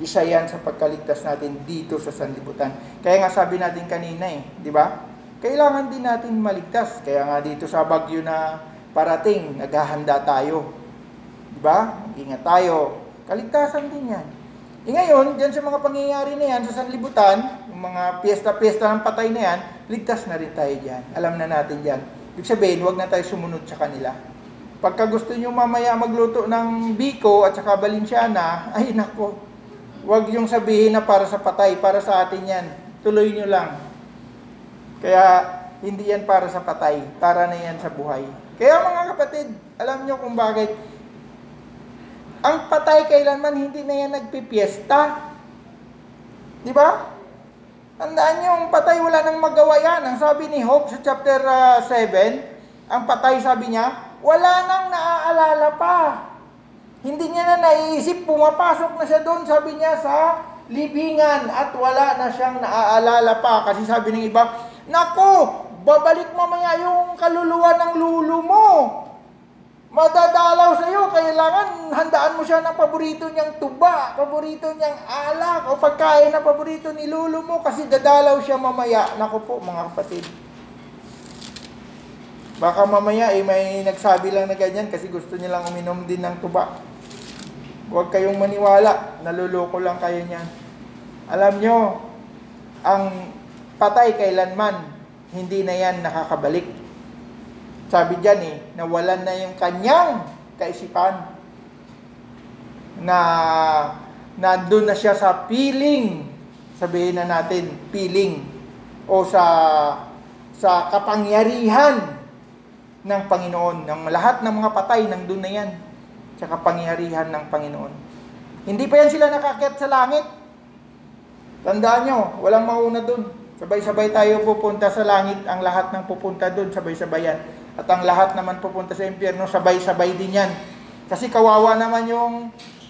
Isa yan sa pagkaligtas natin dito sa sanlibutan. Kaya nga sabi natin kanina eh, di ba? Kailangan din natin maligtas. Kaya nga dito sa bagyo na parating, naghahanda tayo. Di ba? Ingat tayo. Kaligtasan din yan. E ngayon, diyan sa mga pangyayari na yan sa sanlibutan, yung mga piyesta-piyesta ng patay na yan, ligtas na rin tayo dyan. Alam na natin dyan. Ibig sabihin, huwag na tayo sumunod sa kanila. Pagka gusto nyo mamaya magluto ng biko at saka balinsyana, ay nako, huwag yung sabihin na para sa patay, para sa atin yan. Tuloy nyo lang. Kaya hindi yan para sa patay, para na yan sa buhay. Kaya mga kapatid, alam nyo kung bakit, ang patay kailanman hindi na yan nagpipiesta. Di ba? Tandaan nyo, ang patay wala nang magawa yan. Ang sabi ni Hope sa chapter uh, seven, ang patay sabi niya, wala nang naaalala pa. Hindi niya na naiisip, pumapasok na siya doon, sabi niya, sa libingan at wala na siyang naaalala pa. Kasi sabi ng iba, nako, babalik mamaya yung kaluluwa ng lulu mo. Madadalaw sa'yo, kailangan handaan mo siya ng paborito niyang tuba, paborito niyang alak, o pagkain na paborito ni lulu mo kasi dadalaw siya mamaya. Nako po, mga kapatid. Baka mamaya eh, may nagsabi lang na ganyan kasi gusto niya lang uminom din ng tuba. Huwag kayong maniwala, naluloko lang kayo niyan. Alam nyo, ang patay kailanman, hindi na yan nakakabalik. Sabi dyan eh, nawalan na yung kanyang kaisipan. Na, na doon na siya sa piling, sabihin na natin, piling. O sa, sa kapangyarihan ng Panginoon, ng lahat ng mga patay nandun na yan, sa kapangyarihan ng Panginoon. Hindi pa yan sila nakakit sa langit. Tandaan nyo, walang mauna dun. Sabay-sabay tayo pupunta sa langit, ang lahat ng pupunta dun, sabay-sabay yan. At ang lahat naman pupunta sa impyerno, sabay-sabay din yan. Kasi kawawa naman yung,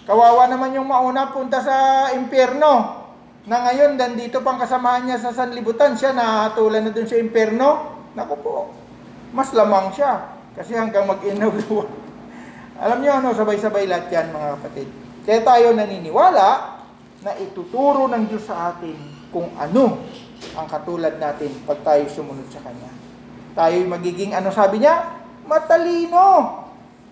kawawa naman yung mauna punta sa impyerno, na ngayon, nandito pang kasamahan niya sa sanlibutan, siya nahatulan na dun sa impyerno. Naku po, mas lamang siya kasi hanggang mag-inabuan. Alam niyo ano, sabay-sabay lahat yan mga kapatid. Kaya tayo naniniwala na ituturo ng Diyos sa atin kung ano ang katulad natin pag tayo sumunod sa Kanya. Tayo magiging, ano sabi niya? Matalino.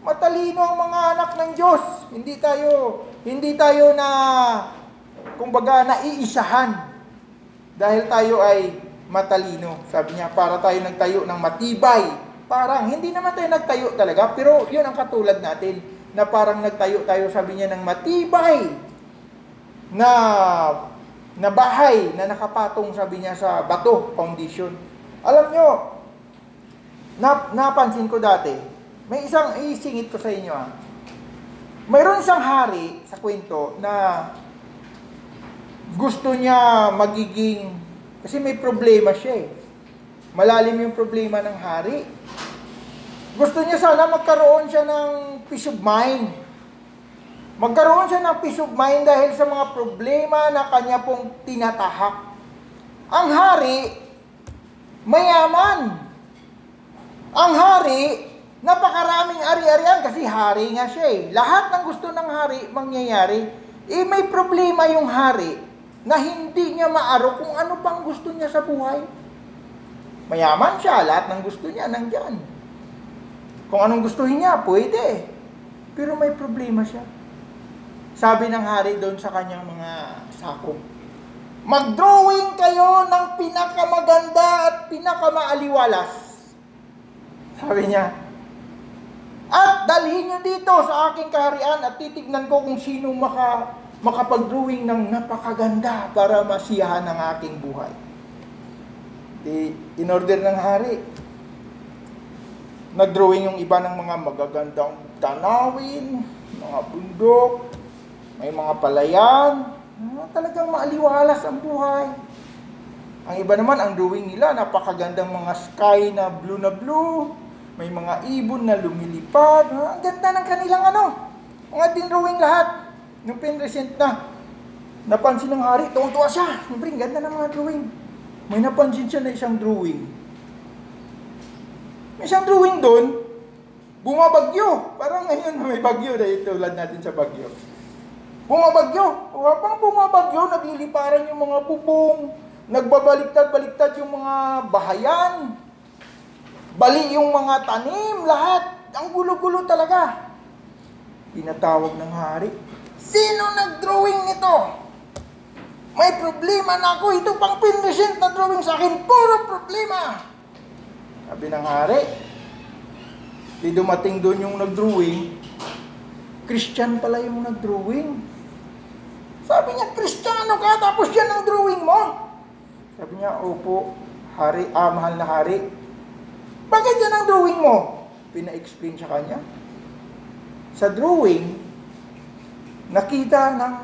matalino ang mga anak ng Diyos. Hindi tayo, hindi tayo na, kumbaga, naiisahan. Dahil tayo ay matalino. Sabi niya, para tayo nagtayo ng matibay. Parang, hindi naman tayo nagtayo talaga, pero yun ang katulad natin, na parang nagtayo tayo, sabi niya, ng matibay na, na bahay, na nakapatong, sabi niya, sa bato, foundation. Alam nyo, nap, napansin ko dati, may isang, isingit ko sa inyo ah. Mayroon isang hari sa kwento na gusto niya magiging, kasi may problema siya eh. Malalim yung problema ng hari. Gusto niya sana magkaroon siya ng peace of mind. Magkaroon siya ng peace of mind dahil sa mga problema na kanya pong tinatahak. Ang hari, mayaman. Ang hari, napakaraming ari-arian kasi hari nga siya eh. Lahat ng gusto ng hari mangyayari, eh may problema yung hari na hindi niya maaro kung ano pang gusto niya sa buhay. Mayaman siya, lahat ng gusto niya nandyan. Kung anong gustuhin niya, pwede. Pero may problema siya. Sabi ng hari doon sa kanyang mga sako, mag-drawing kayo ng pinakamaganda at pinakamaaliwalas. Sabi niya, at dalhin nyo dito sa aking kaharian at titignan ko kung sino maka, makapag-drawing ng napakaganda para masiyahan ang aking buhay. Di, in order ng hari, nag-drawing yung iba ng mga magagandang tanawin, mga bundok, may mga palayan, ah, talagang maaliwalas ang buhay. Ang iba naman, ang drawing nila, napakagandang mga sky na blue na blue, may mga ibon na lumilipad. Ah, ang ganda ng kanilang ano. Mga dinrawing lahat. Nung pinresent na, napansin ng hari, tuwang-tuwa siya. Siyempre, ganda ng mga drawing. May napansin siya na isang drawing. May isang drawing doon, bumabagyo. Parang ngayon may bagyo dahil tulad natin sa bagyo. Bumabagyo. O habang bumabagyo, nagliliparan yung mga bubong. Nagbabaliktad-baliktad yung mga bahayan. Bali yung mga tanim, lahat. Ang gulo-gulo talaga. Pinatawag ng hari, sino nag-drawing nito? May problema na ako. Ito pang pinresent na drawing sa akin. Puro problema. Sabi ng hari, di dumating doon yung nag-drawing. Christian pala yung nag-drawing. Sabi niya, Kristiyano ka, tapos yan ang drawing mo? Sabi niya, opo, hari, ah, mahal na hari. Bakit yan ang drawing mo? Pina-explain sa kanya. Sa drawing, nakita ng,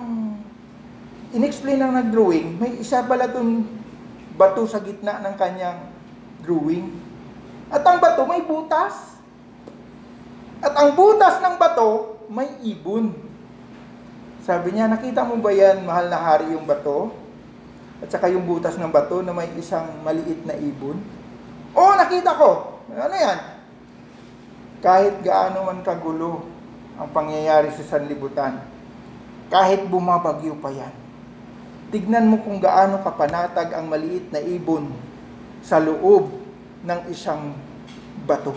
in-explain ng nag-drawing, may isa pala itong bato sa gitna ng kanyang drawing. At ang bato may butas. At ang butas ng bato may ibon. Sabi niya, nakita mo ba yan, mahal na hari, yung bato? At saka yung butas ng bato na may isang maliit na ibon? Oo, nakita ko. Ano yan? Kahit gaano man kagulo ang pangyayari sa sanlibutan, kahit bumabagyo pa yan, tignan mo kung gaano kapanatag ang maliit na ibon sa loob ng isang bato.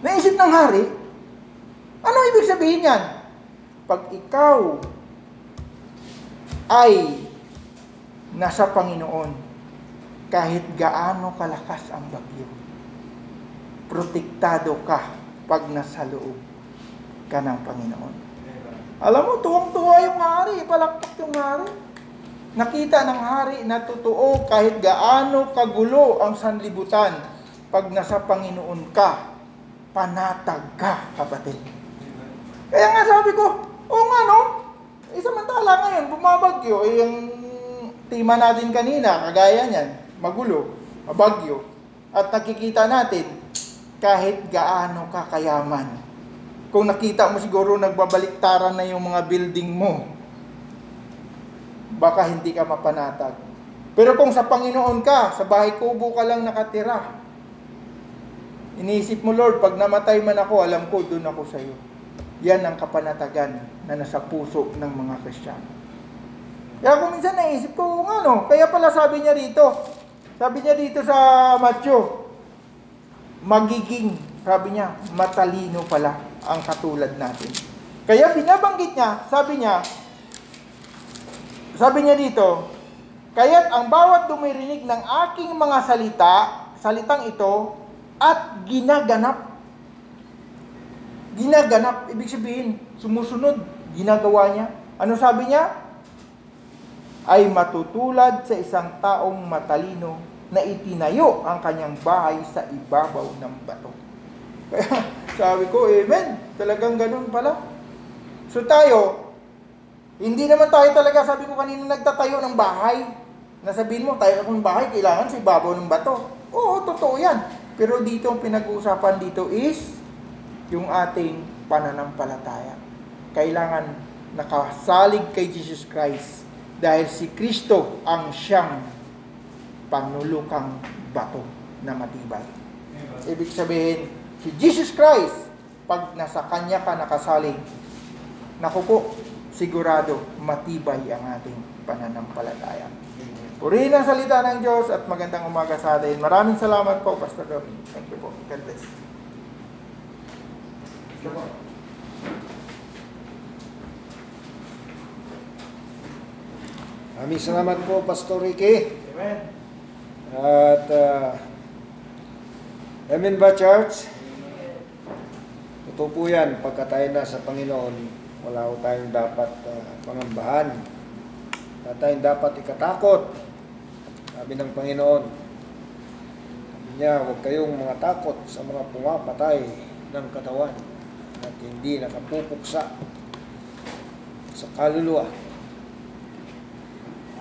Naisip ng hari, ano ibig sabihin yan? Pag ikaw ay nasa Panginoon, kahit gaano kalakas ang bagyo, protektado ka pag nasa loob ka ng Panginoon. Alam mo, tuwang-tuwa yung hari, palakpak yung hari. Nakita ng hari na totoo kahit gaano kagulo ang sanlibutan, pag nasa Panginoon ka, panatag ka, kapatid. Kaya nga sabi ko, oo nga no, eh, samantala ngayon, bumabagyo, eh, yung tema natin kanina, kagaya niyan, magulo, mabagyo, at nakikita natin kahit gaano kakayaman. Kung nakita mo siguro nagbabaliktaran na yung mga building mo, baka hindi ka mapanatag. Pero kung sa Panginoon ka, sa bahay kubo ka lang nakatira, iniisip mo, Lord, pag namatay man ako, alam ko, dun ako sa iyo. Yan ang kapanatagan na nasa puso ng mga Kristiyano. Kaya kung minsan naisip ko, ano, kaya pala sabi niya rito, sabi niya dito sa Matthew, magiging Sabi niya, matalino pala ang katulad natin. Kaya binabanggit niya, sabi niya, sabi niya dito, kaya't ang bawat dumirinig ng aking mga salita, salitang ito, at ginaganap. Ginaganap, ibig sabihin, sumusunod, ginagawa niya. Ano sabi niya? Ay matutulad sa isang taong matalino na itinayo ang kanyang bahay sa ibabaw ng bato. Kaya sabi ko, amen. Talagang ganun pala. So tayo, hindi naman tayo talaga, sabi ko kanina, nagtatayo ng bahay. Nasabihin mo, tayo akong bahay, kailangan sa ibabaw ng bato. Oo, totoo yan. Pero dito, ang pinag-uusapan dito is yung ating pananampalataya. Kailangan nakasalig kay Jesus Christ dahil si Kristo ang siyang panulukang bato na matibay. Ibig sabihin, si Jesus Christ, pag nasa Kanya ka nakasalig, naku po, sigurado matibay ang ating pananampalataya. Purihin ang salita ng Diyos at magandang umaga sa atin. Maraming salamat po, Pastor Dom. Thank you po. God bless. Maraming salamat po, Pastor Ricky. Amen. At, uh, amen ba, Church? Totoo po yan, pagka tayo na sa Panginoon, wala ko tayong dapat uh, pangambahan. Wala tayong dapat ikatakot. Sabi ng Panginoon, sabi niya, huwag kayong mga takot sa mga pumapatay ng katawan at hindi nakapupuksa sa kaluluwa.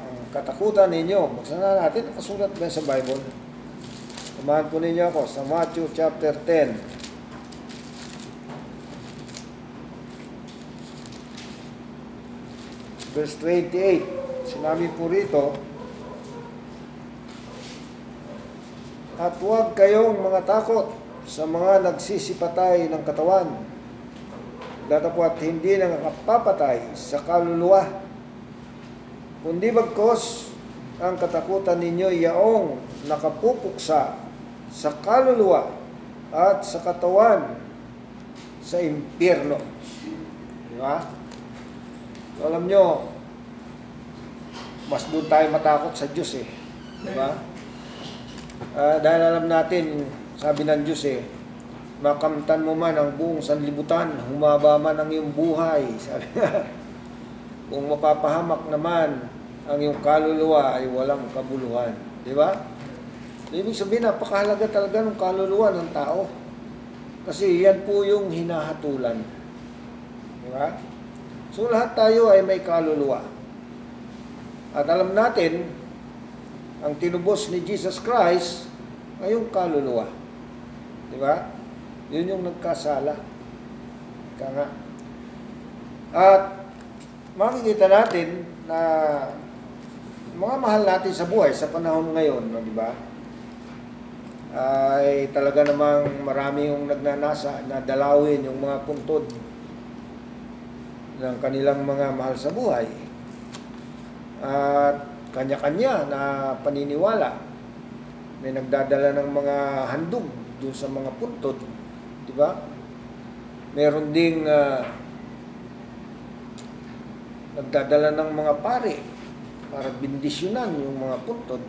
Ang katakutan ninyo, magsana natin, nakasulat ba sa Bible? Samahan po ninyo ako sa Matthew chapter ten. Verse twenty-eight, sinabi po rito, at huwag kayong mga takot sa mga nagsisipatay ng katawan, datapwat hindi nakapapatay sa kaluluwa, kundi bagkos ang katakutan ninyo yaong nakapupuksa sa kaluluwa at sa katawan sa impyerno. Diba? Alam nyo, mas doon tayo matakot sa Diyos eh. Diba? Uh, dahil alam natin, sabi ng Diyos eh, makamtan mo man ang buong sanlibutan, humaba man ang iyong buhay. Sabi nga, kung mapapahamak naman ang iyong kaluluwa ay walang kabuluhan. Diba? Ibig sabihin, napakahalaga talaga ng kaluluwa ng tao. Kasi yan po yung hinahatulan. Diba? So lahat tayo ay may kaluluwa. At alam natin, ang tinubos ni Jesus Christ ay yung kaluluwa. Diba? Yun yung nagkasala. Ika nga. At makikita natin na mga mahal natin sa buhay sa panahon ngayon, no, diba? Ay talaga namang marami yung nagnanasa na dalawin yung mga puntod ng kanilang mga mahal sa buhay at kanya-kanya na paniniwala, may nagdadala ng mga handog doon sa mga puntod, di ba? Meron ding uh, nagdadala ng mga pare para bindisyonan yung mga puntod.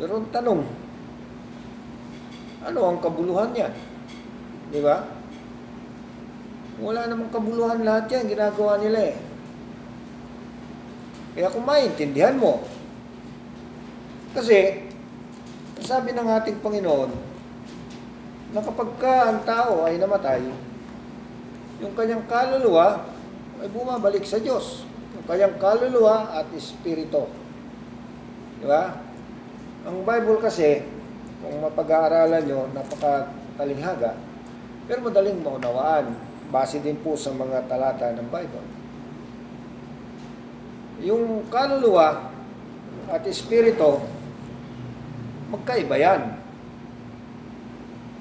Pero tanong, ano ang kabuluhan niyan? Di ba? Wala namang kabuluhan lahat yan, ginagawa nila eh. Kaya kung maintindihan mo. Kasi, sabi ng ating Panginoon, na kapag ka ang tao ay namatay, yung kanyang kaluluwa ay bumabalik sa Diyos. Yung kanyang kaluluwa at espiritu. Diba? Ang Bible kasi, kung mapag-aaralan nyo, napakatalinghaga, pero madaling maunawaan. Base din po sa mga talata ng Bible. Yung kaluluwa at espiritu, magkaiba yan.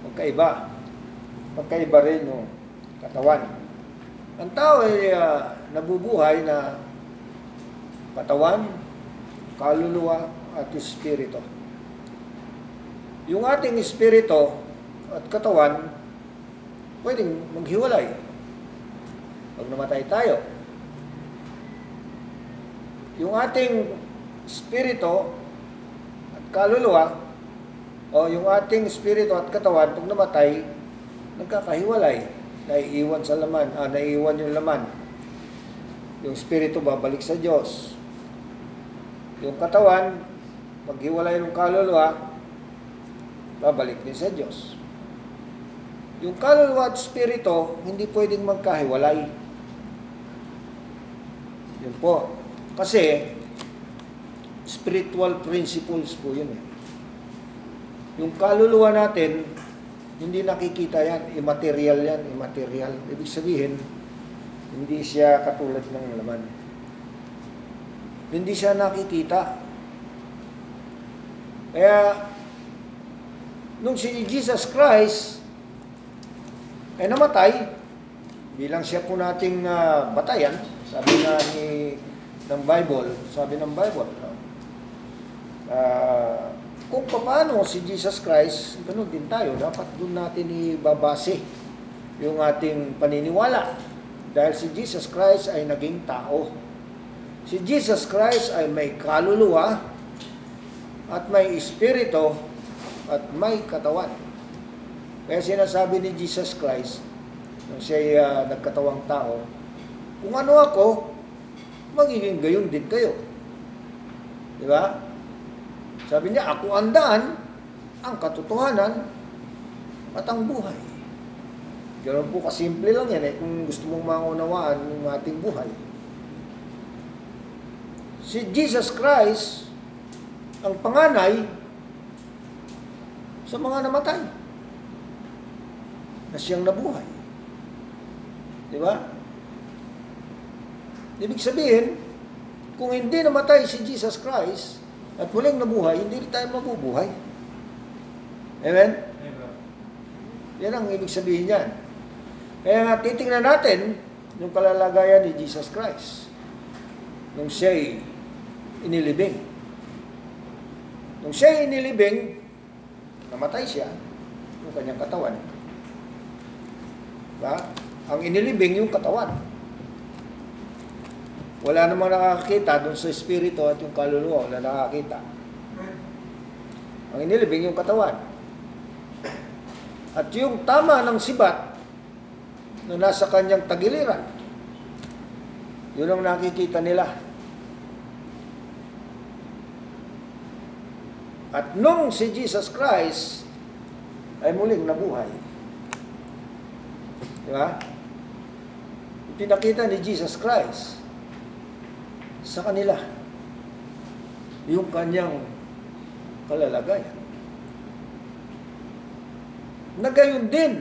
Magkaiba. Magkaiba rin yung katawan. Ang tao ay uh, nabubuhay na katawan, kaluluwa, at espiritu. Yung ating espiritu at katawan, pwedeng maghiwalay. Pag namatay tayo, yung ating spirito at kaluluwa, o yung ating spirito at katawan, pag namatay, nagkakahiwalay. Naiiwan sa laman, ah, naiiwan yung laman. Yung spirito babalik sa Diyos. Yung katawan, maghiwalay ng kaluluwa, babalik din sa Diyos. Yung kaluluwa at spirito, hindi pwedeng magkahiwalay. Yun po. Kasi, spiritual principles po yun eh. Yung kaluluwa natin, hindi nakikita yan. Immaterial yan. Immaterial. Ibig sabihin, hindi siya katulad ng laman. Hindi siya nakikita. Kaya, nung si Jesus Christ ay eh, namatay, bilang siya po nating uh, batayan, sabi na ni, ng Bible, sabi ng Bible, no? uh, kung paano si Jesus Christ, ganun din tayo, dapat doon natin ibabase yung ating paniniwala. Dahil si Jesus Christ ay naging tao. Si Jesus Christ ay may kaluluwa at may espiritu at may katawan. Kaya sinasabi ni Jesus Christ, nung siya uh, nagkatawang tao, kung ano ako, magiging gayon din kayo. Di ba? Sabi niya, ako ang daan, ang katotohanan, at ang buhay. Ganoon po, kasimple lang yan eh, kung gusto mong maunawaan ng ating buhay. Si Jesus Christ, ang panganay, sa mga namatay na siyang nabuhay. Di ba? Ibig sabihin, kung hindi namatay si Jesus Christ at muling nabuhay, hindi tayo mabubuhay. Amen? Amen. Yan ang ibig sabihin niyan. Kaya nga, titingnan natin yung kalalagayan ni Jesus Christ nung siya'y inilibing. Nung siya'y inilibing, namatay siya yung kanyang katawan. Diba? Ang inilibing yung katawan. Wala namang nakakita doon sa espiritu at yung kaluluwa. Wala nakakita. Ang inilibing yung katawan. At yung tama ng sibat na nasa kanyang tagiliran, yun ang nakikita nila. At nung si Jesus Christ ay muling nabuhay. Di ba? Pinakita ni Jesus Christ sa kanila yung kanyang kalalagayan. Nagayon din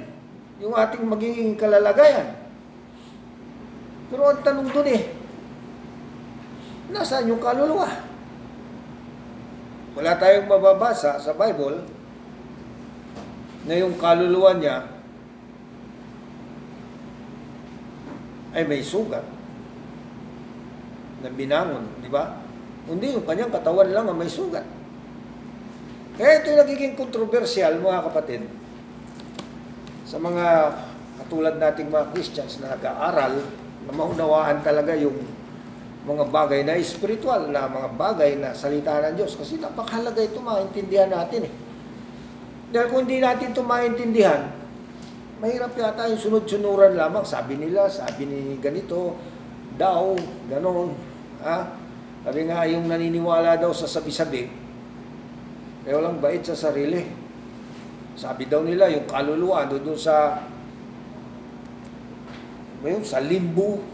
yung ating magiging kalalagayan. Pero ang tanong dun eh, nasaan yung kaluluwa? Wala tayong mababasa sa Bible na yung kaluluwa niya ay may sugat na binangon, di ba? Hindi, yung kanyang katawan lang ang may sugat. Kaya ito yung nagiging kontrobersyal, mga kapatid, sa mga katulad nating mga Christians na nag-aaral, na maunawaan talaga yung mga bagay na espiritual, na mga bagay na salita ng Diyos. Kasi napakahalaga ito maintindihan natin eh. Dahil kung hindi natin ito maintindihan, mahirap yata yung sunod-sunuran lamang. Sabi nila, sabi ni ganito, daw, ganon. Ha? Sabi nga, yung naniniwala daw sa sabi-sabi, eh walang bait sa sarili. Sabi daw nila, yung kaluluwa, doon, doon sa, mayroon, sa limbo.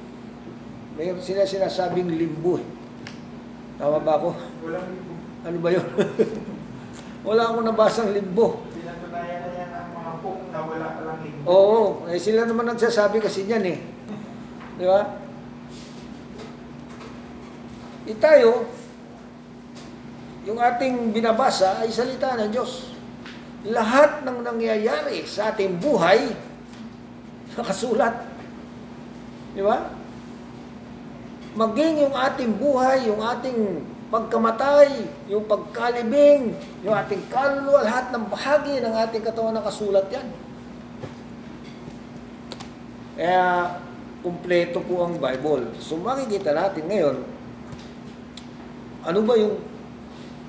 Mayroon sila sinasabing limbo eh. Tama ba ako? Walang limbo. Ano ba yun? Wala akong nabasang limbo. Pinatunayan na yan ang mga po na wala lang limbo. Oo. Eh, sila naman nagsasabi kasi yan eh. Di ba? E tayo, yung ating binabasa ay salita ng Diyos. Lahat ng nangyayari sa ating buhay, nakasulat. Di ba? maging yung ating buhay, yung ating pagkamatay, yung pagkalibing, yung ating kaluluwa, lahat ng bahagi ng ating katawan nakasulat yan. Kaya, kumpleto po ang Bible. So, makikita natin ngayon, ano ba yung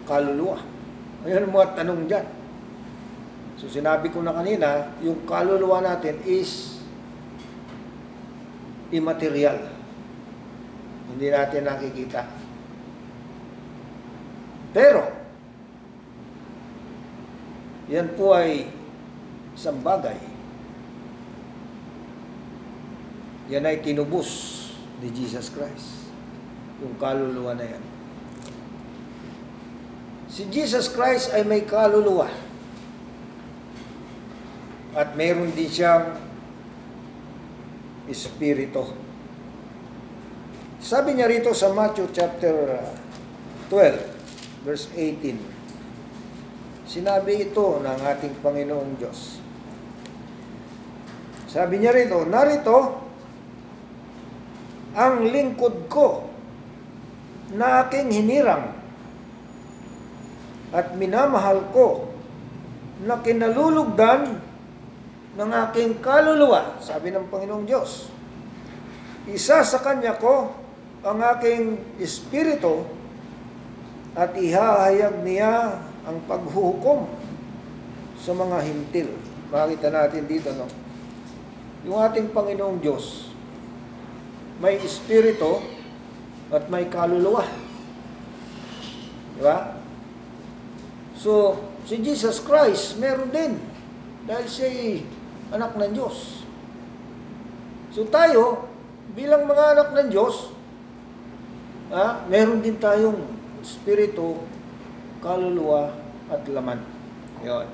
kaluluwa? Ayan ang mga tanong dyan. So, sinabi ko na kanina, yung kaluluwa natin is immaterial. Hindi natin nakikita. Pero, yan po ay isang bagay. Yan ay tinubos ni Jesus Christ. Yung kaluluwa na yan. Si Jesus Christ ay may kaluluwa. At mayroon din siyang espirito. Sabi niya rito sa Matthew chapter twelve, verse eighteen. Sinabi ito ng ating Panginoong Diyos. Sabi niya rito, narito ang lingkod ko na aking hinirang at minamahal ko na kinalulugdan ng aking kaluluwa, sabi ng Panginoong Diyos. Isa sa kanya ko ang aking espiritu at ihahayag niya ang paghuhukom sa mga hintil. Makita natin dito, no? Yung ating Panginoong Diyos, may espiritu at may kaluluwa. Diba? So, si Jesus Christ, meron din. Dahil siya ay anak ng Diyos. So, tayo, bilang mga anak ng Diyos, ah, meron din tayong espiritu, kaluluwa, at laman. Yun.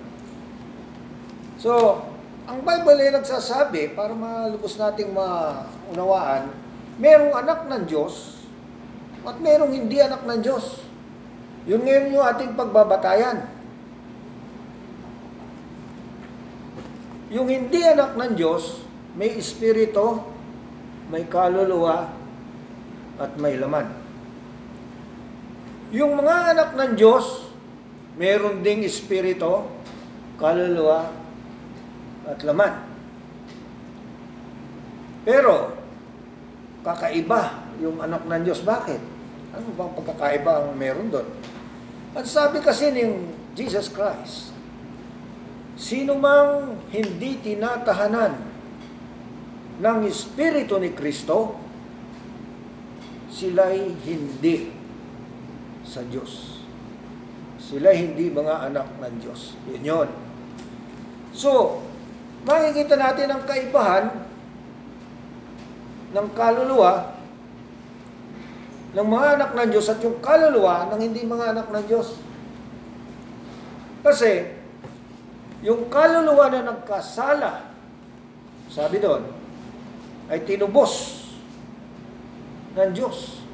So, ang Bible ay nagsasabi, para malubos nating maunawaan, merong anak ng Diyos at merong hindi anak ng Diyos. Yun ngayon yung ating pagbabatayan. Yung hindi anak ng Diyos, may espirito, may kaluluwa, at may laman. Yung mga anak ng Diyos, meron ding espirito, kaluluwa, at laman. Pero, kakaiba yung anak ng Diyos. Bakit? Ano bang pagkakaiba ang meron doon? At sabi kasi ni Jesus Christ, sino mang hindi tinatahanan ng Espiritu ni Kristo, sila'y hindi sa Diyos. Sila'y hindi mga anak ng Diyos. Yun yun. So, makikita natin ang kaibahan ng kaluluwa ng mga anak ng Diyos at yung kaluluwa ng hindi mga anak ng Diyos. Kasi, yung kaluluwa na nagkasala, sabi doon, ay tinubos ng Diyos.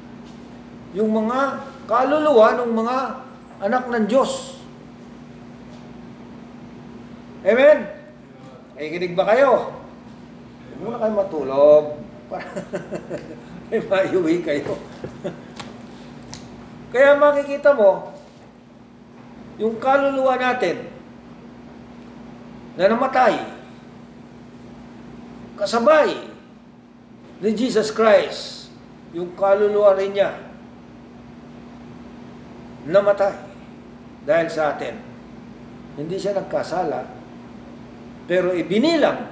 Yung mga kaluluwa ng mga anak ng Diyos. Amen? Ay, kinig ba kayo? Huwag muna kayo matulog. Ay, maiuwi kayo. Kaya makikita mo, yung kaluluwa natin na namatay, kasabay ni Jesus Christ, yung kaluluwa rin niya namatay dahil sa atin. Hindi siya nagkasala, pero ibinilang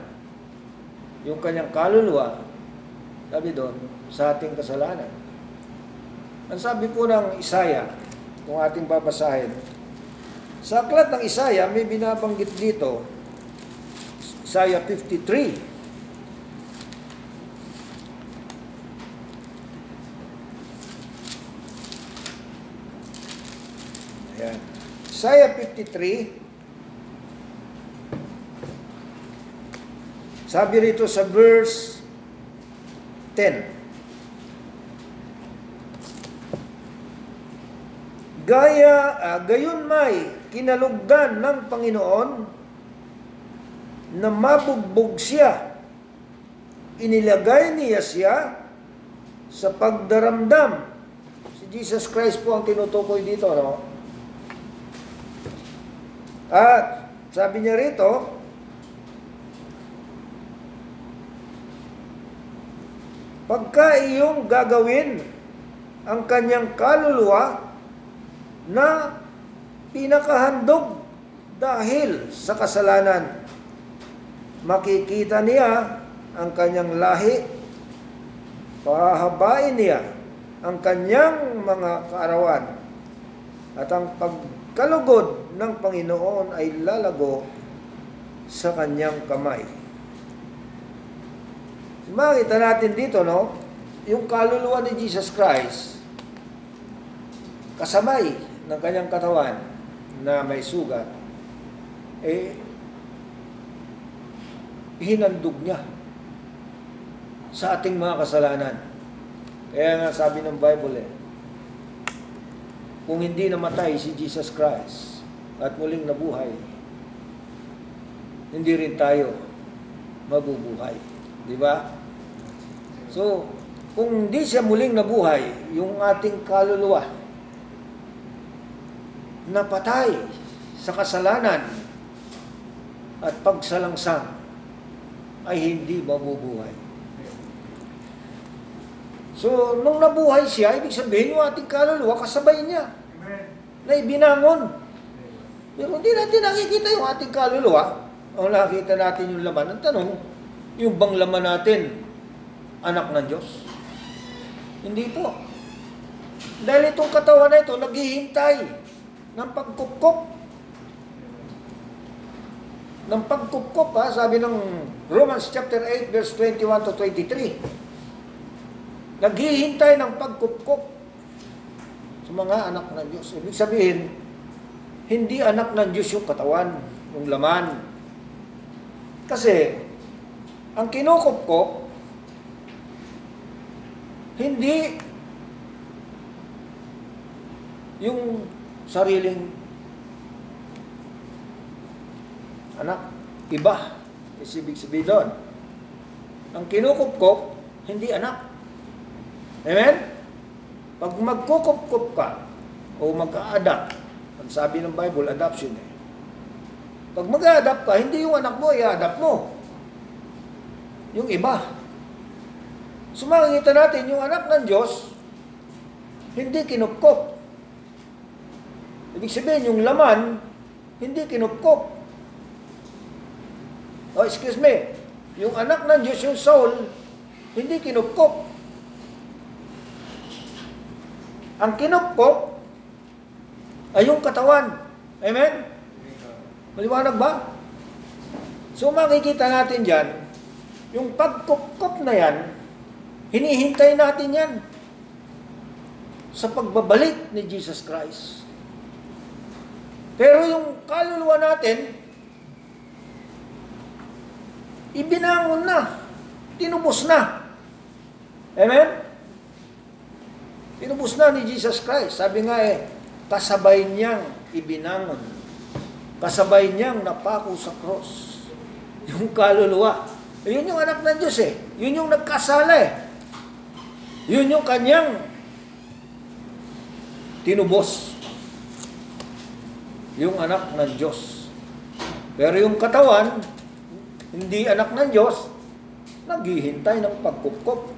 yung kanyang kaluluwa, sabi doon, sa ating kasalanan. Ang sabi po ng Isaiah, kung ating babasahin, sa aklat ng Isaiah, may binabanggit dito, Isaiah fifty-three. Ayan. Isaiah fifty-three, sabi rito sa verse ten. Gaya, ah, gayon may kinalugdan ng Panginoon na mabugbog siya. Inilagay niya siya sa pagdaramdam. Si Jesus Christ po ang tinutukoy dito, no? At sabi niya rito, pagka iyong gagawin ang kanyang kaluluwa na pinakahandog dahil sa kasalanan, makikita niya ang kanyang lahi, pahabain niya ang kanyang mga kaarawan, at ang pagkalugod ng Panginoon ay lalago sa kanyang kamay. Makita natin dito, no? Yung kaluluwa ni Jesus Christ kasamay ng kanyang katawan na may sugat, eh hinandog niya sa ating mga kasalanan. Kaya nga sabi ng Bible, eh, kung hindi namatay si Jesus Christ at muling nabuhay, hindi rin tayo mabubuhay. Di ba? So, kung hindi siya muling nabuhay, yung ating kaluluwa napatay sa kasalanan at pagsalangsang ay hindi mabubuhay. So, nung nabuhay siya, ibig sabihin yung ating kaluluwa kasabay niya. Amen. Na ibinangon. Pero hindi natin nakikita yung ating kaluluwa. O nakikita natin yung laman. Ang tanong, yung bang laman natin, anak ng Diyos? Hindi po. Dahil itong katawan na ito, naghihintay ng pagkupkup. Ng pagkupkup, ha? Sabi ng Romans chapter eight, verse twenty-one to twenty-three. Naghihintay ng pagkupkup sa mga anak ng Diyos. Ibig sabihin, hindi anak ng Diyos yung katawan, yung laman. Kasi, ang kinukupkup, hindi yung sariling anak. Iba. Ibig sabihin doon, ang kinukupkup, hindi anak. Amen? Pag magkukup-kup ka o mag-a-adapt, ang sabi ng Bible, adoption eh. Pag mag-a-adapt ka, hindi yung anak mo, i-adapt mo. Yung iba. So makikita natin, yung anak ng Diyos, hindi kinupkup. Ibig sabihin, yung laman, hindi kinupkup. Oh, excuse me. Yung anak ng Diyos, yung soul, hindi kinupkup. Ang kinupkop ay yung katawan. Amen? Maliwanag ba? So makikita natin dyan, yung pagkupkop na yan, hinihintay natin yan sa pagbabalik ni Jesus Christ. Pero yung kaluluwa natin, ibinangon na, tinubos na. Amen? Tinubos na ni Jesus Christ. Sabi nga eh, kasabay niyang ibinangon. Kasabay niyang napako sa cross. Yung kaluluwa. Yun yung anak ng Diyos eh. Yun yung nagkasala eh. Yun yung kanyang tinubos. Yung anak ng Diyos. Pero yung katawan, hindi anak ng Diyos, naghihintay ng pagkupkup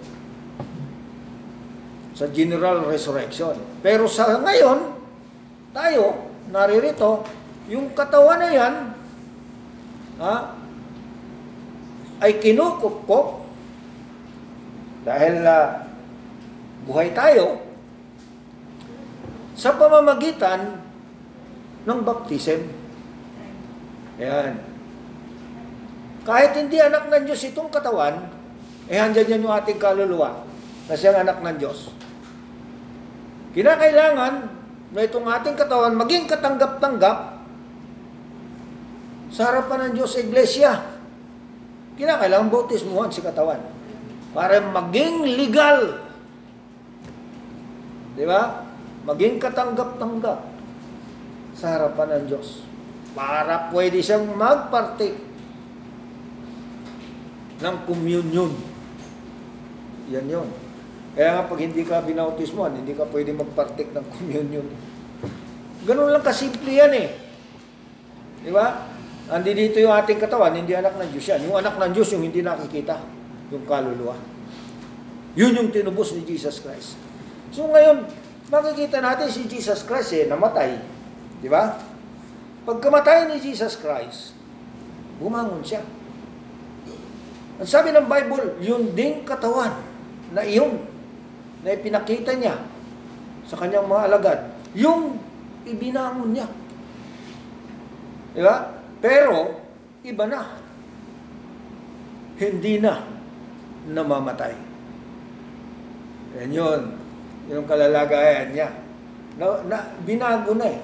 sa general resurrection. Pero sa ngayon, tayo, naririto, yung katawan na yan, ha, ay kinukupkop dahil uh, buhay tayo sa pamamagitan ng baptism. Ayan. Kahit hindi anak ng Diyos itong katawan, eh andyan yan yung ating kaluluwa na siyang anak ng Diyos. Kinakailangan na itong ating katawan maging katanggap-tanggap sa harapan ng Diyos sa Iglesia. Kinakailangan bautismuhan si katawan para maging legal. Di ba? Maging katanggap-tanggap sa harapan ng Diyos para pwede siyang magpartake ng communion. Yan yun. Kaya pag hindi ka binautismuan, hindi ka pwede magpartik ng communion. Ganun lang kasimple yan eh. Di ba? Andi dito yung ating katawan, hindi anak ng Diyos yan. Yung anak ng Diyos, yung hindi nakikita, yung kaluluwa. Yun yung tinubos ni Jesus Christ. So ngayon, makikita natin si Jesus Christ eh, namatay. Di ba? Pagkamatay ni Jesus Christ, bumangon siya. Ang sabi ng Bible, yun ding katawan na iyon na ipinakita niya sa kanyang mga alagad, yung ibinangon niya. Diba? Pero, iba na. Hindi na namamatay. Yan yun. Yung kalalagayan niya. Na, na, binago na eh.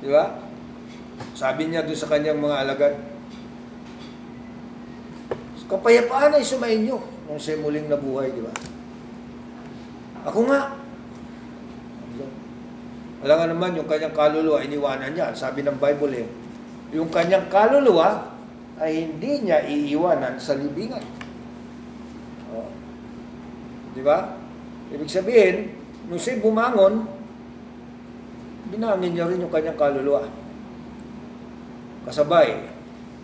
Diba? Sabi niya doon sa kanyang mga alagad, kapayapaan ay sumayin niyo nung siya muling nabuhay, di ba? Ako nga. Alam nga naman, yung kanyang kaluluwa, iniwanan niya. Sabi ng Bible eh, yung kanyang kaluluwa ay hindi niya iiwanan sa libingan. O. Di ba? Ibig sabihin, nung siya bumangon, binangin niya rin yung kanyang kaluluwa. Kasabay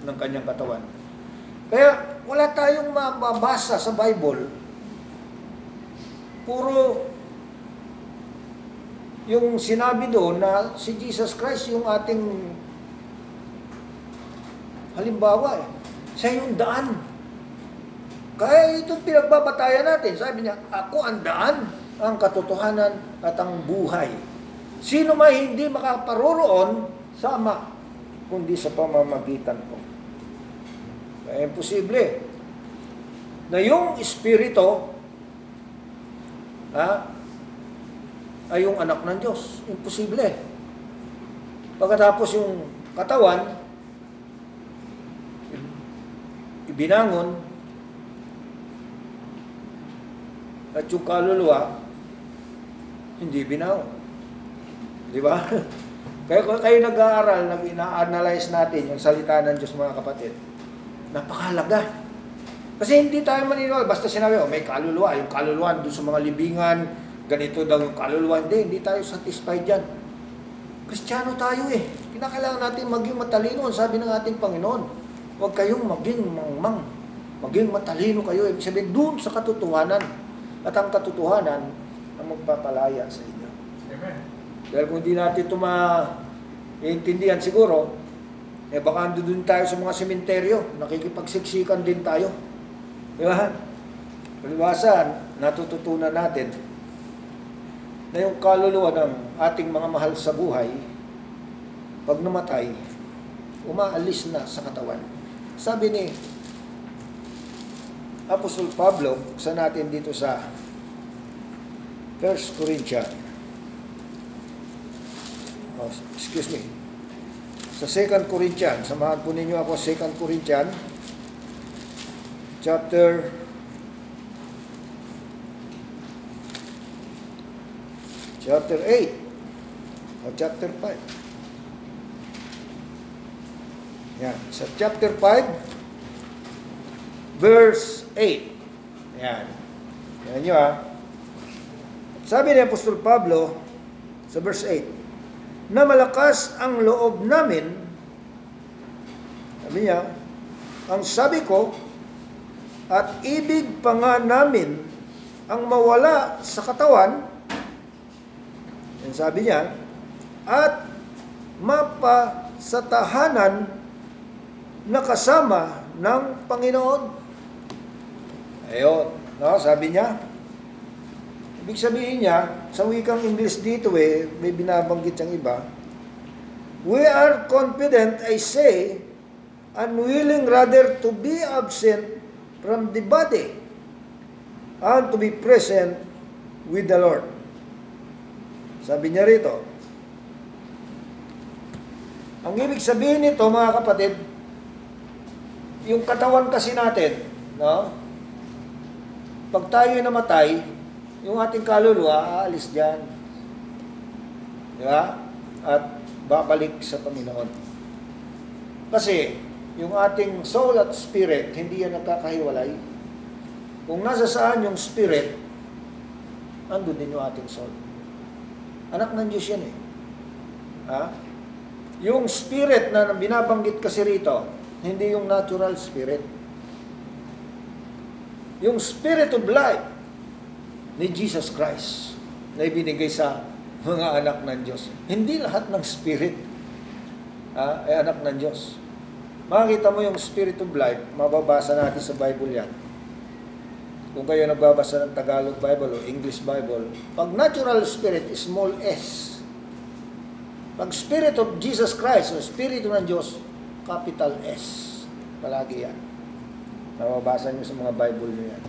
ng kanyang katawan. Kaya, wala tayong mababasa sa Bible. Puro yung sinabi doon na si Jesus Christ yung ating halimbawa eh. Siya yung daan. Kaya itong pinagbabatayan natin. Sabi niya, ako ang daan, ang katotohanan at ang buhay. Sino may hindi makaparoroon sa Ama, kundi sa pamamagitan ko. Ay imposible na yung espiritu ha, ay yung anak ng Diyos. Imposible. Pagkatapos yung katawan, ibinangon, at yung kaluluwa, hindi binangon. Di ba? Kaya kung kayo nag-aaral, nag-ina-analyze natin yung salita ng Diyos, mga kapatid, napakalaga. Kasi hindi tayo maniniwala. Basta sinabi, oh, may kaluluwa. Yung kaluluwa doon sa mga libingan, ganito daw yung kaluluwa. Hindi, hindi tayo satisfied yan. Kristiyano tayo eh. Kinakailangan natin maging matalino. Sabi ng ating Panginoon, huwag kayong maging mangmang. Maging matalino kayo. Ibig sabihin, doon sa katotohanan. At ang katotohanan ang magpapalaya sa inyo. Amen. Dahil kung hindi natin ito maintindihan siguro, eh baka ando dun tayo sa mga sementeryo, nakikipagsiksikan din tayo. Di ba? Paliwasan, natututunan natin na yung kaluluwa ng ating mga mahal sa buhay, pag namatay, umaalis na sa katawan. Sabi ni Apostol Pablo, sa natin dito sa First Corinthians, oh, excuse me, sa Second Corinthians, samahan po ninyo ako, Second Corinthians, chapter chapter eight, o chapter five. Yan, sa chapter five, verse eight. Yan, yan nyo ha. Sabi ni Apostol Pablo, sa verse eight, na malakas ang loob namin, sabi niya, ang sabi ko, at ibig pa nga namin ang mawala sa katawan, yan sabi niya, at mapa sa tahanan na kasama ng Panginoon. Ayun, no, sabi niya. Ibig sabihin niya, sa wikang English dito eh, may binabanggit siyang iba, we are confident, I say, unwilling rather to be absent from the body and to be present with the Lord. Sabi niya rito. Ang ibig sabihin nito, mga kapatid, yung katawan kasi natin, no? Pag tayo namatay, yung ating kaluluwa, aalis dyan. Diba? At babalik sa Panginoon. Kasi, yung ating soul at spirit, hindi yan nagkakahiwalay. Kung nasa saan yung spirit, andun din yung ating soul. Anak ng Diyos yan eh. Ha? Yung spirit na binabanggit kasi rito, hindi yung natural spirit. Yung spirit of life ni Jesus Christ na ibinigay sa mga anak ng Diyos. Hindi lahat ng spirit ha, ay anak ng Diyos. Makikita mo yung spirit of life, mababasa natin sa Bible yan. Kung kayo nagbabasa ng Tagalog Bible o English Bible, pag natural spirit, small s. Pag spirit of Jesus Christ o spirit ng Diyos, capital S. Palagi yan. Nababasa nyo sa mga Bible nyo yan.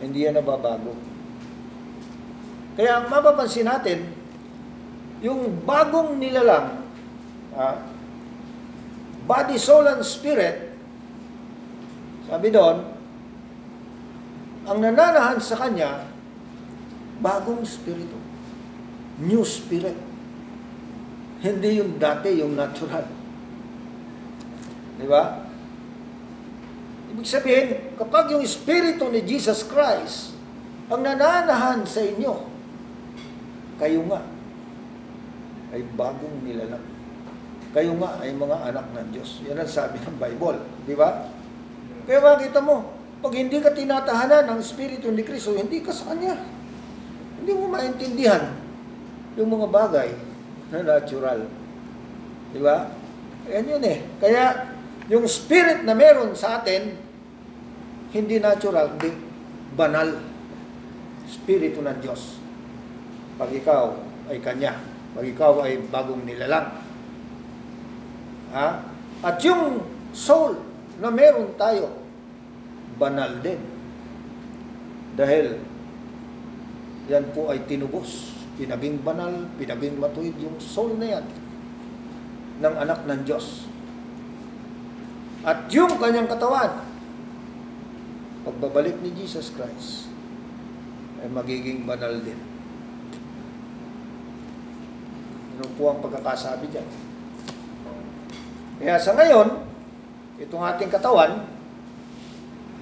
Hindi yan nababago. Kaya ang mapapansin natin, yung bagong nilalang, ah, body, soul, and spirit, sabi doon, ang nananahan sa kanya, bagong spirito. New spirit. Hindi yung dati, yung natural. Di ba? Ibig sabihin, kapag yung spirito ni Jesus Christ, ang nananahan sa inyo, kayo nga, ay bagong nilalang. Kayo nga ay mga anak ng Diyos. Yan ang sabi ng Bible. Di ba? Kaya makita mo, pag hindi ka tinatahanan ng Espiritu ni Kristo, hindi ka sa Kanya. Hindi mo maintindihan yung mga bagay na natural. Di ba? Ayan yun eh. Kaya, yung Spirit na meron sa atin, hindi natural, hindi banal. Espiritu ng Diyos. Pag ikaw ay Kanya. Pag ikaw ay bagong nilalang. Ha? At yung soul na meron tayo, banal din. Dahil yan po ay tinubos. Pinaging banal, pinaging matuwid yung soul na yan ng anak ng Diyos. At yung kanyang katawan, pagbabalik ni Jesus Christ, ay magiging banal din. Ano po ang pagkakasabi dyan? Kaya sa ngayon, itong ating katawan,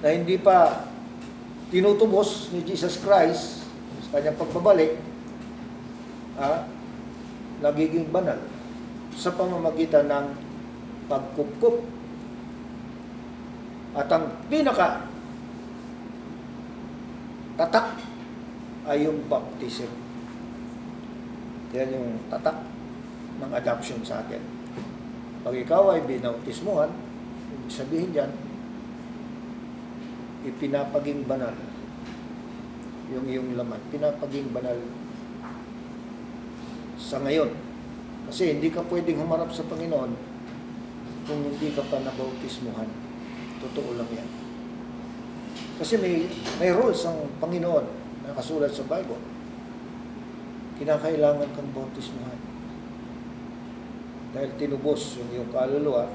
na hindi pa tinutubos ni Jesus Christ sa kanyang pagbabalik, ah, nagiging banal sa pamamagitan ng pagkupkup. At ang pinaka tatak ay yung baptism. Yan yung tatak ng adoption sa atin. Pag ikaw ay binautismuhan, ibig sabihin yan, ipinapaging banal yung iyong laman. Pinapaging banal sa ngayon. Kasi hindi ka pwedeng humarap sa Panginoon kung hindi ka pa nabautismuhan. Totoo lang yan. Kasi may, may rules ang Panginoon na kasulat sa Bible. Kinakailangan kang bautismuhan. Dahil tinubos yung iyong kaluluwa,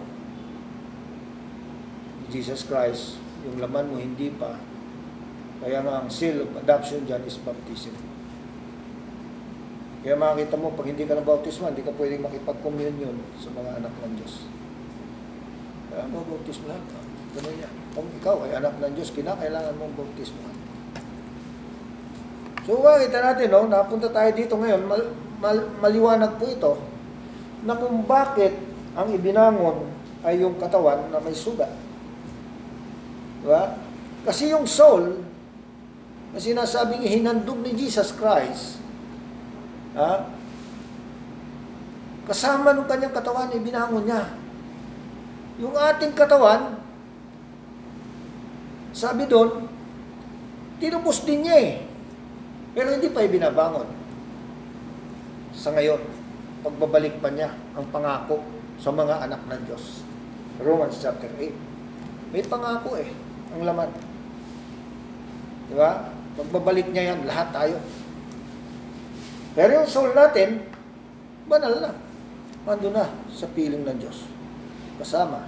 Jesus Christ, yung laman mo hindi pa. Kaya nga ang seal of adoption dyan is baptism. Kaya makikita mo, pag hindi ka nabautisman, hindi ka pwedeng makipag-communion sa mga anak ng Diyos. Kaya mabautisman ka. Ganun yan. Kung ikaw ay anak ng Diyos, kinakailangan mong bautisman. So makikita natin, no, napunta tayo dito ngayon, mal, mal, maliwanag po ito, na kung bakit ang ibinangon ay yung katawan na may sugat. Diba? Kasi yung soul na sinasabing hinandog ni Jesus Christ, ha? Kasama ng kanyang katawan ay binangon niya. Yung ating katawan, sabi doon, tinupos din niya eh. Pero hindi pa ibinabangon. Sa ngayon, pagbabalik pa niya ang pangako sa mga anak ng Diyos. Romans chapter eight. May pangako eh. Ang laman. Diba? Pagbabalik niya yan, lahat tayo. Pero yung soul natin, banal na. Nandun na sa piling ng Diyos. Kasama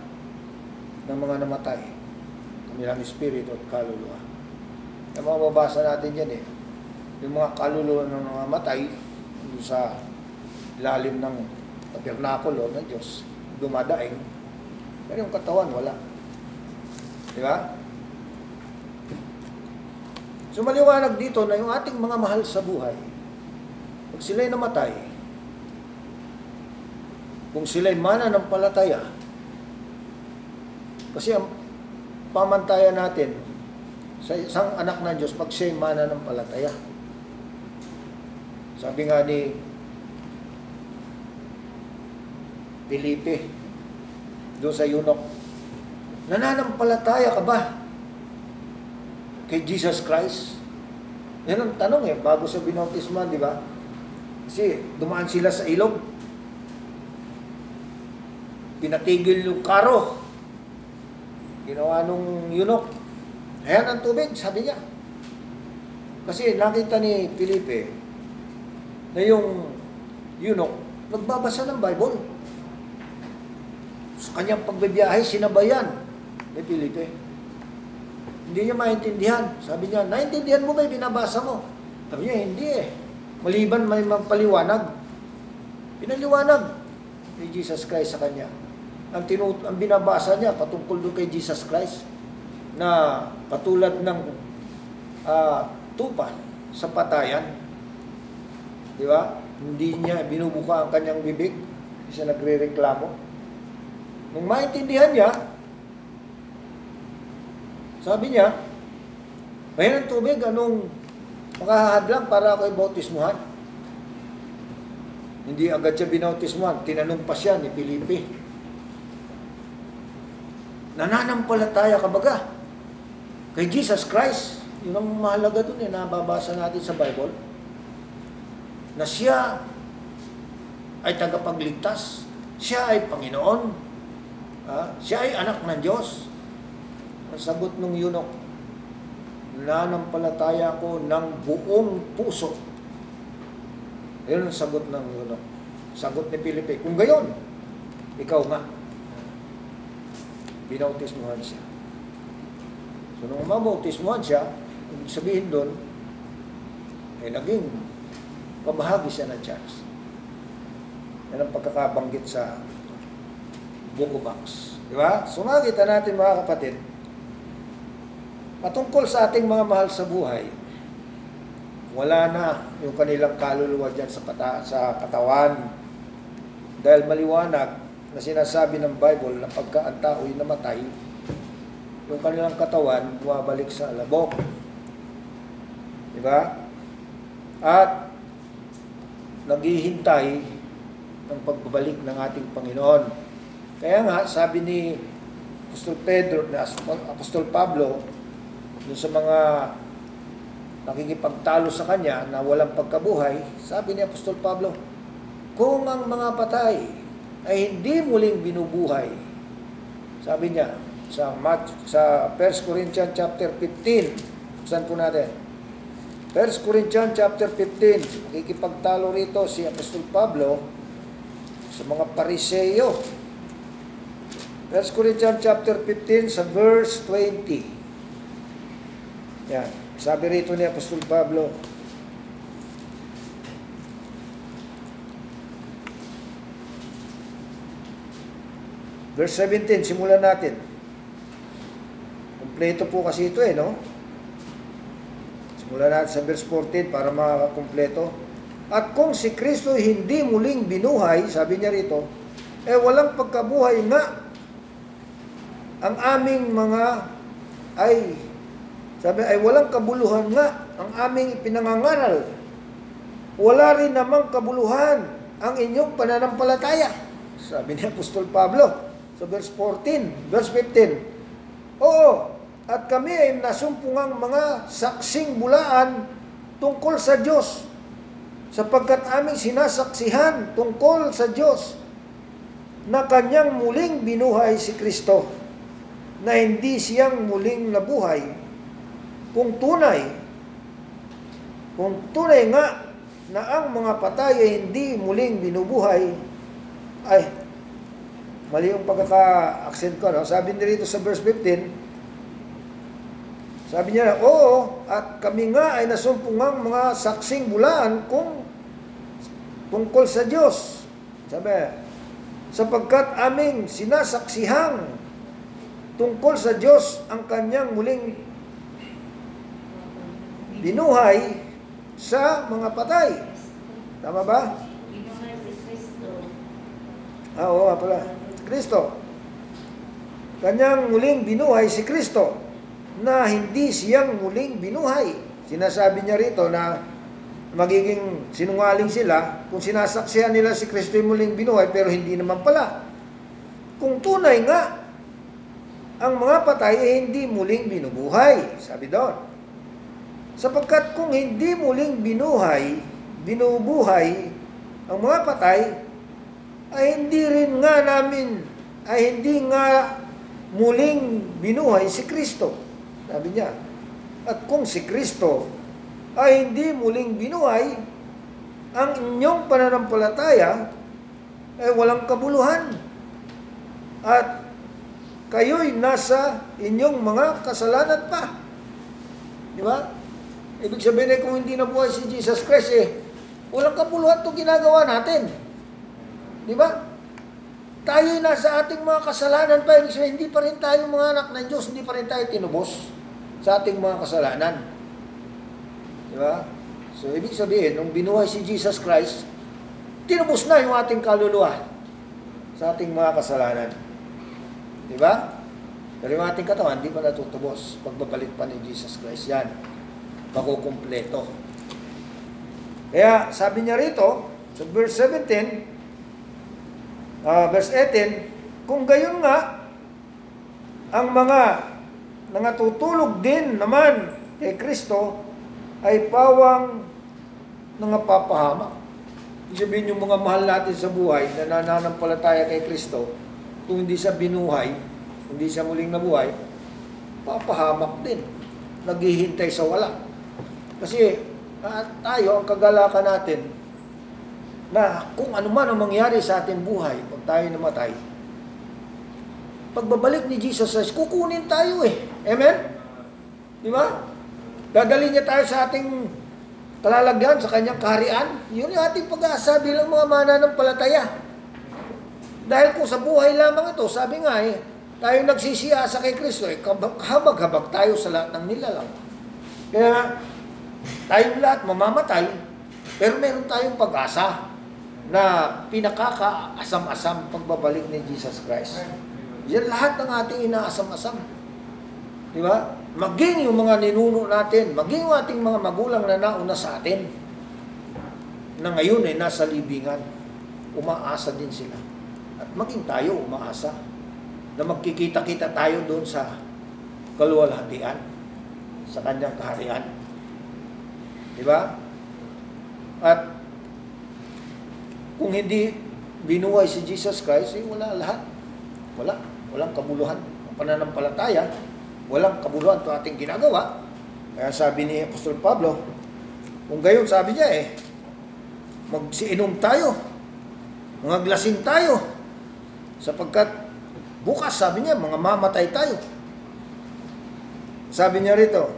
ng mga namatay. Kanilang espiritu at kaluluwa. Yung mga babasa natin yan eh. Yung mga kaluluwa ng mga matay, sa lalim ng tabernakulo ng Diyos, dumadaing. Pero yung katawan, wala. Diba? So maliwanag dito na yung ating mga mahal sa buhay, pag sila'y namatay, kung sila'y mananampalataya, kasi ang pamantayan natin sa isang anak ng Diyos pag siya'y mananampalataya. Sabi nga ni Felipe doon sa Yunok, nananampalataya ka ba kay Jesus Christ? Yan ang tanong eh, bago sa binautisman, di ba? Kasi dumaan sila sa ilog. Pinatigil yung karo. Ginawa nung Yunok. Ayan ang tubig, sabi niya. Kasi nakita ni Felipe na yung Yunok nagbabasa ng Bible. Sa kanyang pagbibiyahe, sinabayan ni Felipe. Hindi niya maintindihan. Sabi niya, naintindihan mo ba yung binabasa mo? Sabi niya, hindi eh. Maliban may mapaliwanag. Pinaliwanag ni Jesus Christ sa kanya. Ang, tinut- ang binabasa niya patungkol doon kay Jesus Christ na patulad ng uh, tupa sa patayan. Di ba? Hindi niya binubuka ang kanyang bibig. Hindi siya nagre-reklamo. Nung maintindihan niya, sabi niya, mayroon ng tubig, anong makahadlang para ako ibautismuhan? Hindi agad siya binautismuhan. Tinanong pa siya ni Felipe. Nananampalataya ka baga kay Jesus Christ. Yun ang mahalaga dun eh, nababasa natin sa Bible. Na siya ay tagapagligtas. Siya ay Panginoon. Ah, siya ay anak ng Diyos. Ang sagot ng Yunok, nanampalataya ko ng buong puso. Yun ang sagot ng Yunok. Sagot ni Felipe, kung gayon, ikaw nga. Binautismuhan siya. So nung mabautismuhan siya, ibig sabihin doon, ay eh, naging pabahagi siya ng church. Yan ang pagkakabanggit sa Book of Acts. Diba? So makita natin mga kapatid, patungkol sa ating mga mahal sa buhay, wala na yung kanilang kaluluwa dyan sa, kata- sa katawan. Dahil maliwanag na sinasabi ng Bible na pagka ang tao'y namatay, yung kanilang katawan bumabalik sa alabok. Diba? At naghihintay ng pagbabalik ng ating Panginoon. Kaya nga, sabi ni Apostol Pedro, na Apostol Pablo, doon sa mga nakikipagtalo sa kanya na walang pagkabuhay, sabi ni Apostol Pablo, kung ang mga patay ay hindi muling binubuhay, sabi niya sa Matthew, sa First Corinthians chapter fifteen, saan po natin? First Corinthians chapter fifteen, nakikipagtalo rito si Apostol Pablo sa mga Pariseo. First Corinthians chapter fifteen sa verse twenty. Yan. Sabi rito ni Apostol Pablo, verse seventeen, simulan natin. Kumpleto po kasi ito eh, no? Simulan natin sa verse fourteen para makakumpleto. At kung si Kristo hindi muling binuhay, sabi niya rito, eh walang pagkabuhay nga ang aming mga ay sabi ay walang kabuluhan nga ang aming pinangangaral. Wala rin namang kabuluhan ang inyong pananampalataya. Sabi ni Apostol Pablo sa verse fourteen, verse fifteen. Oo, at kami ay nasumpungang mga saksing bulaan tungkol sa Diyos sapagkat aming sinasaksihan tungkol sa Diyos na kanyang muling binuhay si Kristo na hindi siyang muling nabuhay. Kung tunay, kung tunay nga na ang mga patay ay hindi muling binubuhay, ay, mali yung pagkaka-accent ko, no? Sabi niya rito sa verse fifteen, sabi niya na, oo, at kami nga ay nasumpungang mga saksing bulaan kung tungkol sa Diyos. Sabi, sapagkat aming sinasaksihang tungkol sa Diyos ang kanyang muling binuhay sa mga patay. Tama ba? Binuhay si Kristo. Ah, oo, pala. Kristo. Kanyang muling binuhay si Kristo na hindi siyang muling binuhay. Sinasabi niya rito na magiging sinungaling sila kung sinasaksihan nila si Kristo yung muling binuhay pero hindi naman pala. Kung tunay nga, ang mga patay ay hindi muling binubuhay. Sabi doon. Sapagkat kung hindi muling binuhay, binubuhay, ang mga patay, ay hindi rin nga namin, ay hindi nga muling binuhay si Kristo. Sabi niya. At kung si Kristo ay hindi muling binuhay, ang inyong pananampalataya ay walang kabuluhan. At kayo'y nasa inyong mga kasalanan pa. Di ba? Ibig sabihin na kung hindi nabuhay si Jesus Christ, eh, walang kapuluhan itong ginagawa natin. Di ba? Tayo'y nasa ating mga kasalanan pa. Ibig sabihin, hindi pa rin tayo mga anak ng Diyos, hindi pa rin tayo tinubos sa ating mga kasalanan. Di ba? So, ibig sabihin, nung binuhay si Jesus Christ, tinubos na yung ating kaluluwa sa ating mga kasalanan. Di ba? Pero yung ating katawan, hindi pa natutubos. Pagbabalik pa ni Jesus Christ yan. Makukumpleto. Kaya sabi niya rito, sa verse seventeen, uh, verse eighteen, kung gayon nga, ang mga nangatutulog din naman kay Kristo ay pawang nangapapahamak. Ibig sabihin yung mga mahal natin sa buhay na nananampalataya kay Kristo, kung hindi siya binuhay, hindi siya muling nabuhay, papahamak din. Naghihintay sa wala. Kasi tayo, ang kagalakan natin, na kung ano man ang mangyari sa ating buhay, pag tayo namatay, pagbabalik ni Jesus Christ, kukunin tayo eh. Amen? Di ba? Dadalhin niya tayo sa ating kalalagyan, sa kanyang kaharian. Yun yung ating pag-aasa bilang mga mananampalataya. Dahil kung sa buhay lamang ito, sabi nga eh, tayo nagsisiyasa kay Kristo eh, habag-habag tayo sa lahat ng nilalang. Kaya, tayong lahat mamamatay, pero meron tayong pag-asa na pinakakaasam-asam pagbabalik ni Jesus Christ. Yan lahat ng ating inaasam-asam. Di ba? Maging yung mga ninuno natin, maging yung ating mga magulang na nauna sa atin, na ngayon ay nasa libingan, umaasa din sila. At maging tayo umaasa na magkikita-kita tayo doon sa kaluwalhatian, sa kanyang kaharian. Diba? At kung hindi binuhay si Jesus Christ, eh, wala lahat. Wala. Walang kabuluhan. Ang pananampalataya, walang kabuluhan ito ating ginagawa. Kaya sabi ni Apostol Pablo, kung gayon sabi niya eh, magsiinom tayo, mga glasin tayo, sapagkat bukas sabi niya, mga mamatay tayo. Sabi niya rito,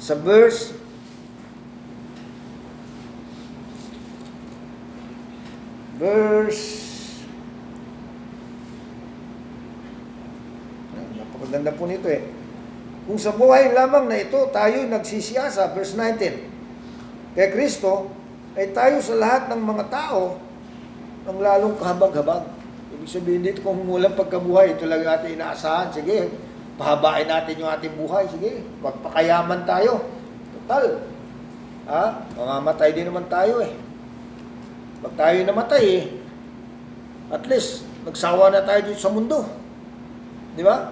sa verse Verse napakaganda po nito eh. Kung sa buhay lamang na ito tayo'y nagsisiyasa, verse nineteen, kay Kristo ay tayo sa lahat ng mga tao ang lalong kahabag-habag. Ibig sabihin dito, kung walang pagkabuhay, ito lang natin inaasahan. Sige, pahabain natin yung ating buhay. Sige, magpakayaman tayo. Total, ha? Mamamatay din naman tayo eh. Pag tayo namatay, at least, nagsawa na tayo dito sa mundo. Di ba?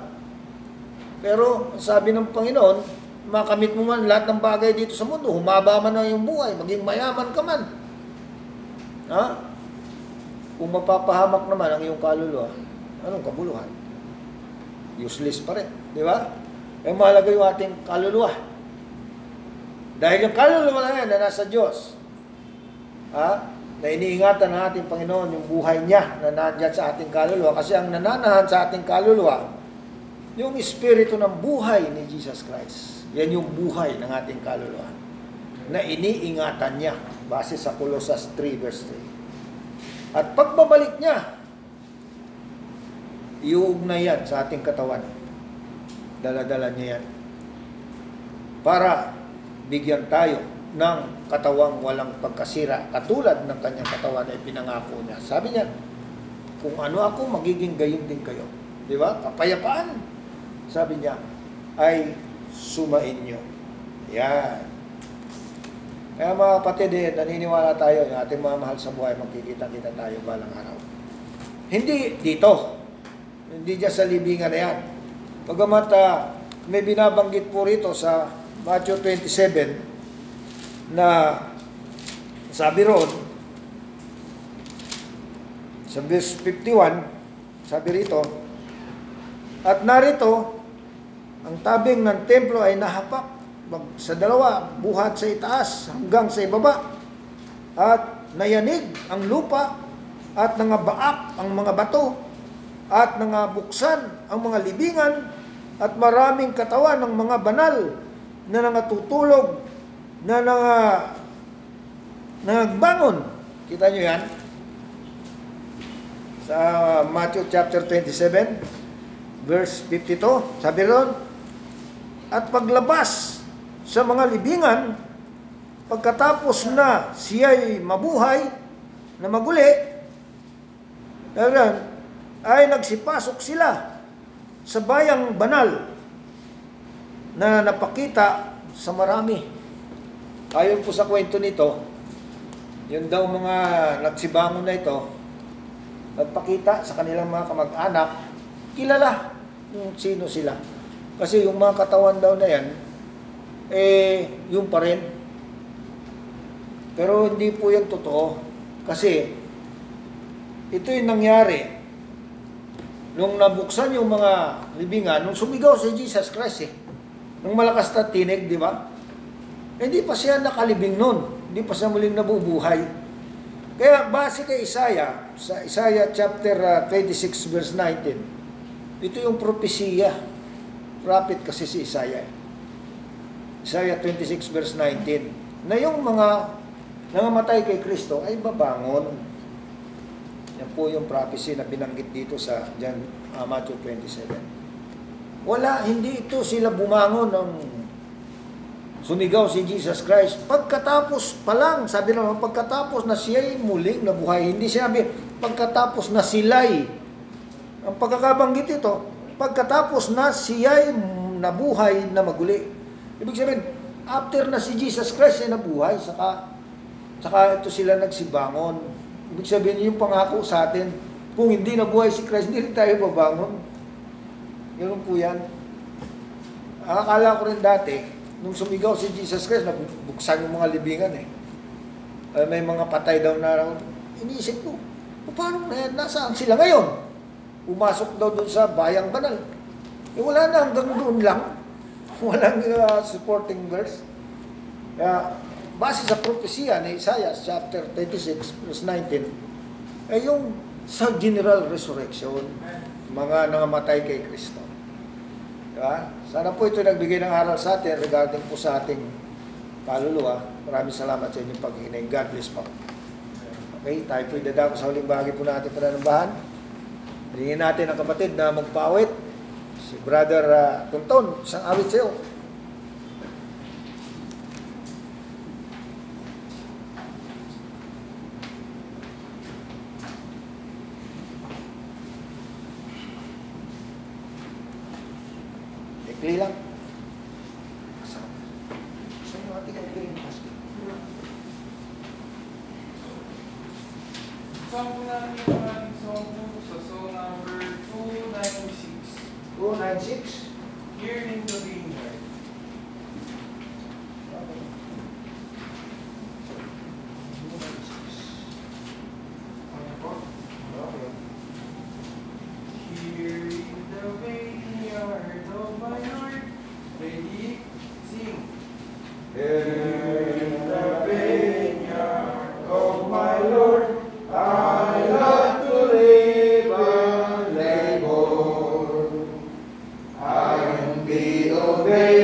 Pero, sabi ng Panginoon, makamit mo man lahat ng bagay dito sa mundo, humaba man na yung buhay, maging mayaman ka man. Ha? Kung mapapahamak naman ang iyong kaluluwa, anong kabuluhan? Useless pa rin. Di ba? Kaya mahalaga yung ating kaluluwa. Dahil yung kaluluwa na yan na nasa Diyos, ha? Na iniingatan ng ating Panginoon yung buhay niya na nandyan sa ating kaluluwa. Kasi ang nananahan sa ating kaluluwa, yung espiritu ng buhay ni Jesus Christ. Yan yung buhay ng ating kaluluwa na iniingatan niya base sa Colossians three verse three. At pagbabalik niya, iuugnay yan sa ating katawan. Dala-dala niya yan. para bigyan tayo ng katawang walang pagkasira, katulad ng kanyang katawan ay pinangako niya. Sabi niya, kung ano ako, magiging gayon din kayo. Di ba? Kapayapaan, sabi niya, ay sumain niyo. Yan. Kaya mga kapatid, eh, naniniwala tayo yung ating mga mahal sa buhay, magkikita-kita tayo balang araw. Hindi dito. Hindi dyan sa libingan na yan. Pagamat uh, may binabanggit po rito sa Matthew twenty-seven na sabi roon, sa verse fifty-one, sabi rito, at narito, ang tabing ng templo ay nahapak sa dalawa, buhat sa itaas hanggang sa ibaba, at nayanig ang lupa, at nangabaak ang mga bato, at nangabuksan ang mga libingan, at maraming katawan ng mga banal na nangatutulog, na nanga, nangagbangon. Kita nyo yan? Sa Matthew chapter twenty-seven, verse fifty-two, sabi ron, at paglabas sa mga libingan, pagkatapos na siya'y mabuhay, na maguli, ay nagsipasok sila sa bayang banal na napakita sa marami. Ayon po sa kwento nito, yun daw mga nagsibangon na ito, nagpakita sa kanilang mga kamag-anak, kilala kung sino sila. Kasi yung mga katawan daw na yan, eh, yun pa rin. Pero hindi po yan totoo. Kasi, ito yung nangyari. Nung nabuksan yung mga libingan, nung sumigaw si Jesus Christ eh. Nung malakas na tinig, di ba? Eh, hindi pa siya nakalibing nun. Hindi pa siya muling nabubuhay. Kaya, base kay Isaiah, sa Isaiah chapter twenty-six verse nineteen, ito yung propesiya. Prophet kasi si Isaiah eh. Isaiah twenty-six verse nineteen, na yung mga nangamatay kay Kristo ay babangon. Yan po yung prophecy na binanggit dito sa dyan, uh, Matthew twenty-seven. Wala, hindi ito sila bumangon ng sumigaw si Jesus Christ. Pagkatapos pa lang, sabi naman, pagkatapos na siya'y muling nabuhay. Hindi sinabi, pagkatapos na sila'y. Ang pagkakabanggit ito, pagkatapos na siya'y nabuhay na maguli. Ibig sabihin, after na si Jesus Christ ay nabuhay, saka, saka ito sila nagsibangon. Ibig sabihin, yung pangako sa atin, kung hindi nabuhay si Christ, hindi rin tayo babangon. Ganun po yan. Akala ko rin dati, nung sumigaw si Jesus Christ, nabuksan yung mga libingan eh. Ay, may mga patay daw na, iniisip ko, paano na yan? Nasaan sila ngayon? Pumasok daw doon sa bayang banal. Eh, wala na, hanggang doon lang. Walang uh, supporting verse. Kaya, base sa propesya ni Isaiah chapter thirty-six verse nineteen, ay yung sa general resurrection, mga nangamatay kay Kristo. Diba? Sana po ito nagbigay ng aral sa atin regarding po sa ating kaluluwa. Maraming salamat sa inyong paghihinay. God bless po. Okay, tayo po idadako sa huling bahagi po natin pananambahan. Hingin natin ang kapatid na magpawit. Si Brother uh, Tonton, isang awit sa'yo. Ikli lang. Song na naman, song po sa song number two ninety-six. two ninety-six. Here in the danger. Here in the vain yard of my heart. Ready? Sing. Here in the vain yard of my Lord, I love to live and labor. I am be obeyed.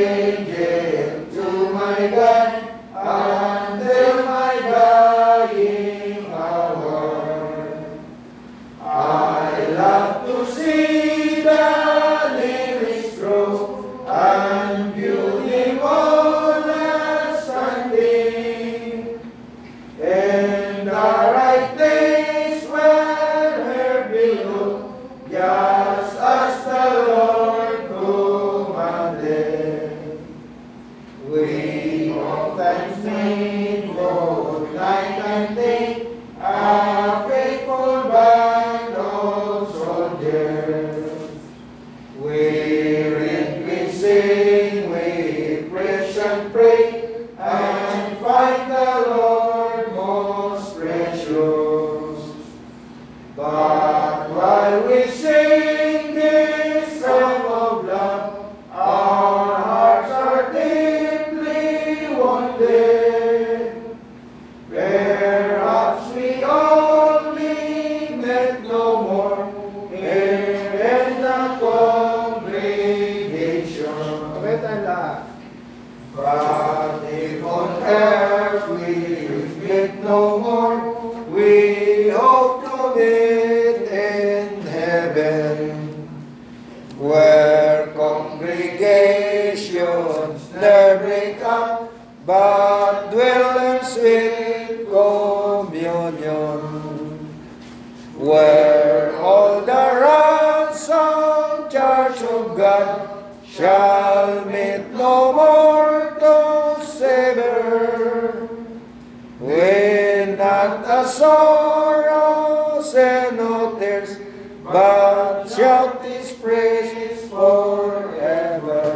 sorrows and no tears, but shout His praise forever.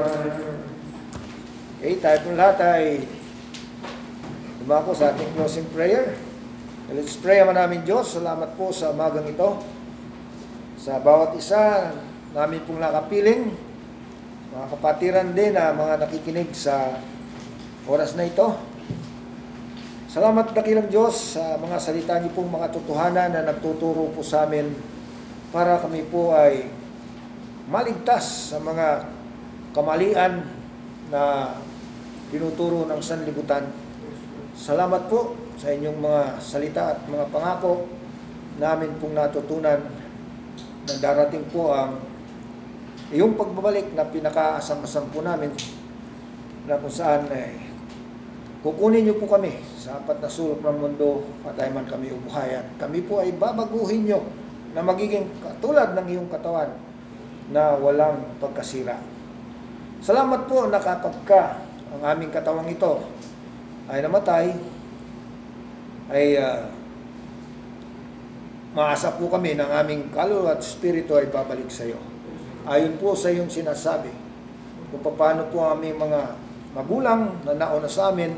Okay, tayo po lahat ay dumako sa ating closing prayer. And let's pray. Ama namin Diyos, salamat po sa umagang ito. Sa bawat isa namin pong nakapiling, mga kapatiran din na mga nakikinig sa oras na ito. Salamat dakilang Diyos sa mga salita niyo pong mga totohanan na nagtuturo po sa amin para kami po ay maligtas sa mga kamalian na tinuturo ng sanlibutan. Salamat po sa inyong mga salita at mga pangako namin pong natutunan na darating po ang iyong pagbabalik na pinakaasam-asam po namin, na kung saan ay kukunin niyo po kami sa apat na sulok ng mundo at ay man kami ubuhayan. Kami po ay babaguhin niyo na magiging katulad ng iyong katawan na walang pagkasira. Salamat po na kapag ka ang aming katawang ito ay namatay, ay uh, maasa po kami ng aming kaluluwa at spirito ay babalik sa iyo. Ayon po sa iyong sinasabi, kung paano po ang aming mga magulang na nauna sa amin,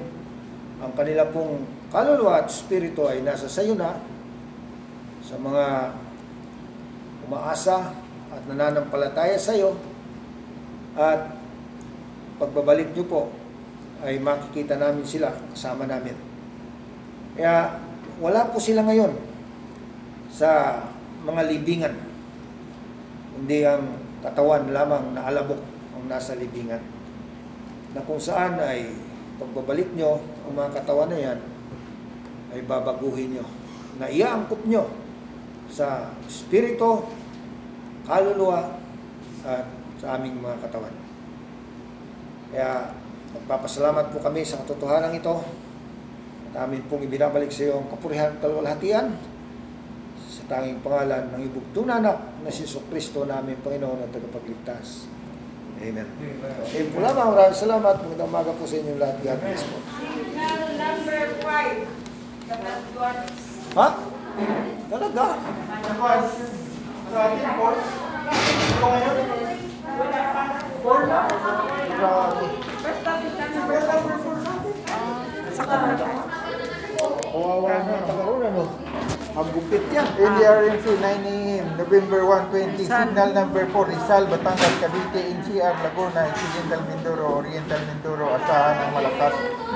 ang kanila pong kaluluwa at spirito ay nasa sa iyo na. Sa mga umaasa at nananampalataya sa iyo at pagbabalik niyo po ay makikita namin sila kasama namin. Kaya wala po sila ngayon sa mga libingan, hindi ang katawan lamang na alabok ang nasa libingan, na kung saan ay pagbabalik niyo ang mga katawan na yan ay babaguhin niyo, na iaangkop niyo sa spirito, kaluluwa at sa aming mga katawan. Kaya nagpapasalamat po kami sa katotohanan ito at amin pong ibinabalik sa iyo ang kapurihan at kalwalhatian sa tanging pangalan ng ibugtunanak na si Jesucristo namin Panginoon at tagapagligtas. Amen. Okay po lamang, maraming salamat. Magandang umaga po sa inyong lahat. God bless po. Number five, the Maddots. Ha? Talaga? Advance. So, I think four. Ito ngayon? Four na? First topic natin. First topic four natin. Saka na ito. Kawawa na ang tagarunan, no? Ang gupit niya. A D R N C, nine A M, November one twenty. Signal number four, Rizal, Batangas, Cavite, N C R, Laguna, Incidental Mindoro, Oriental Mindoro, asahan ng malakas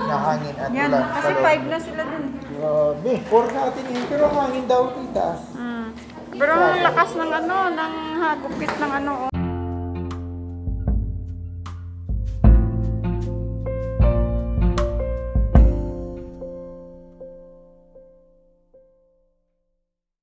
na hangin at ulan. Yan, kasi five na sila dun. Grabe, four na atin yun, pero hangin daw itaas. Pero ang lakas ng ano, ng gupit ng ano, o.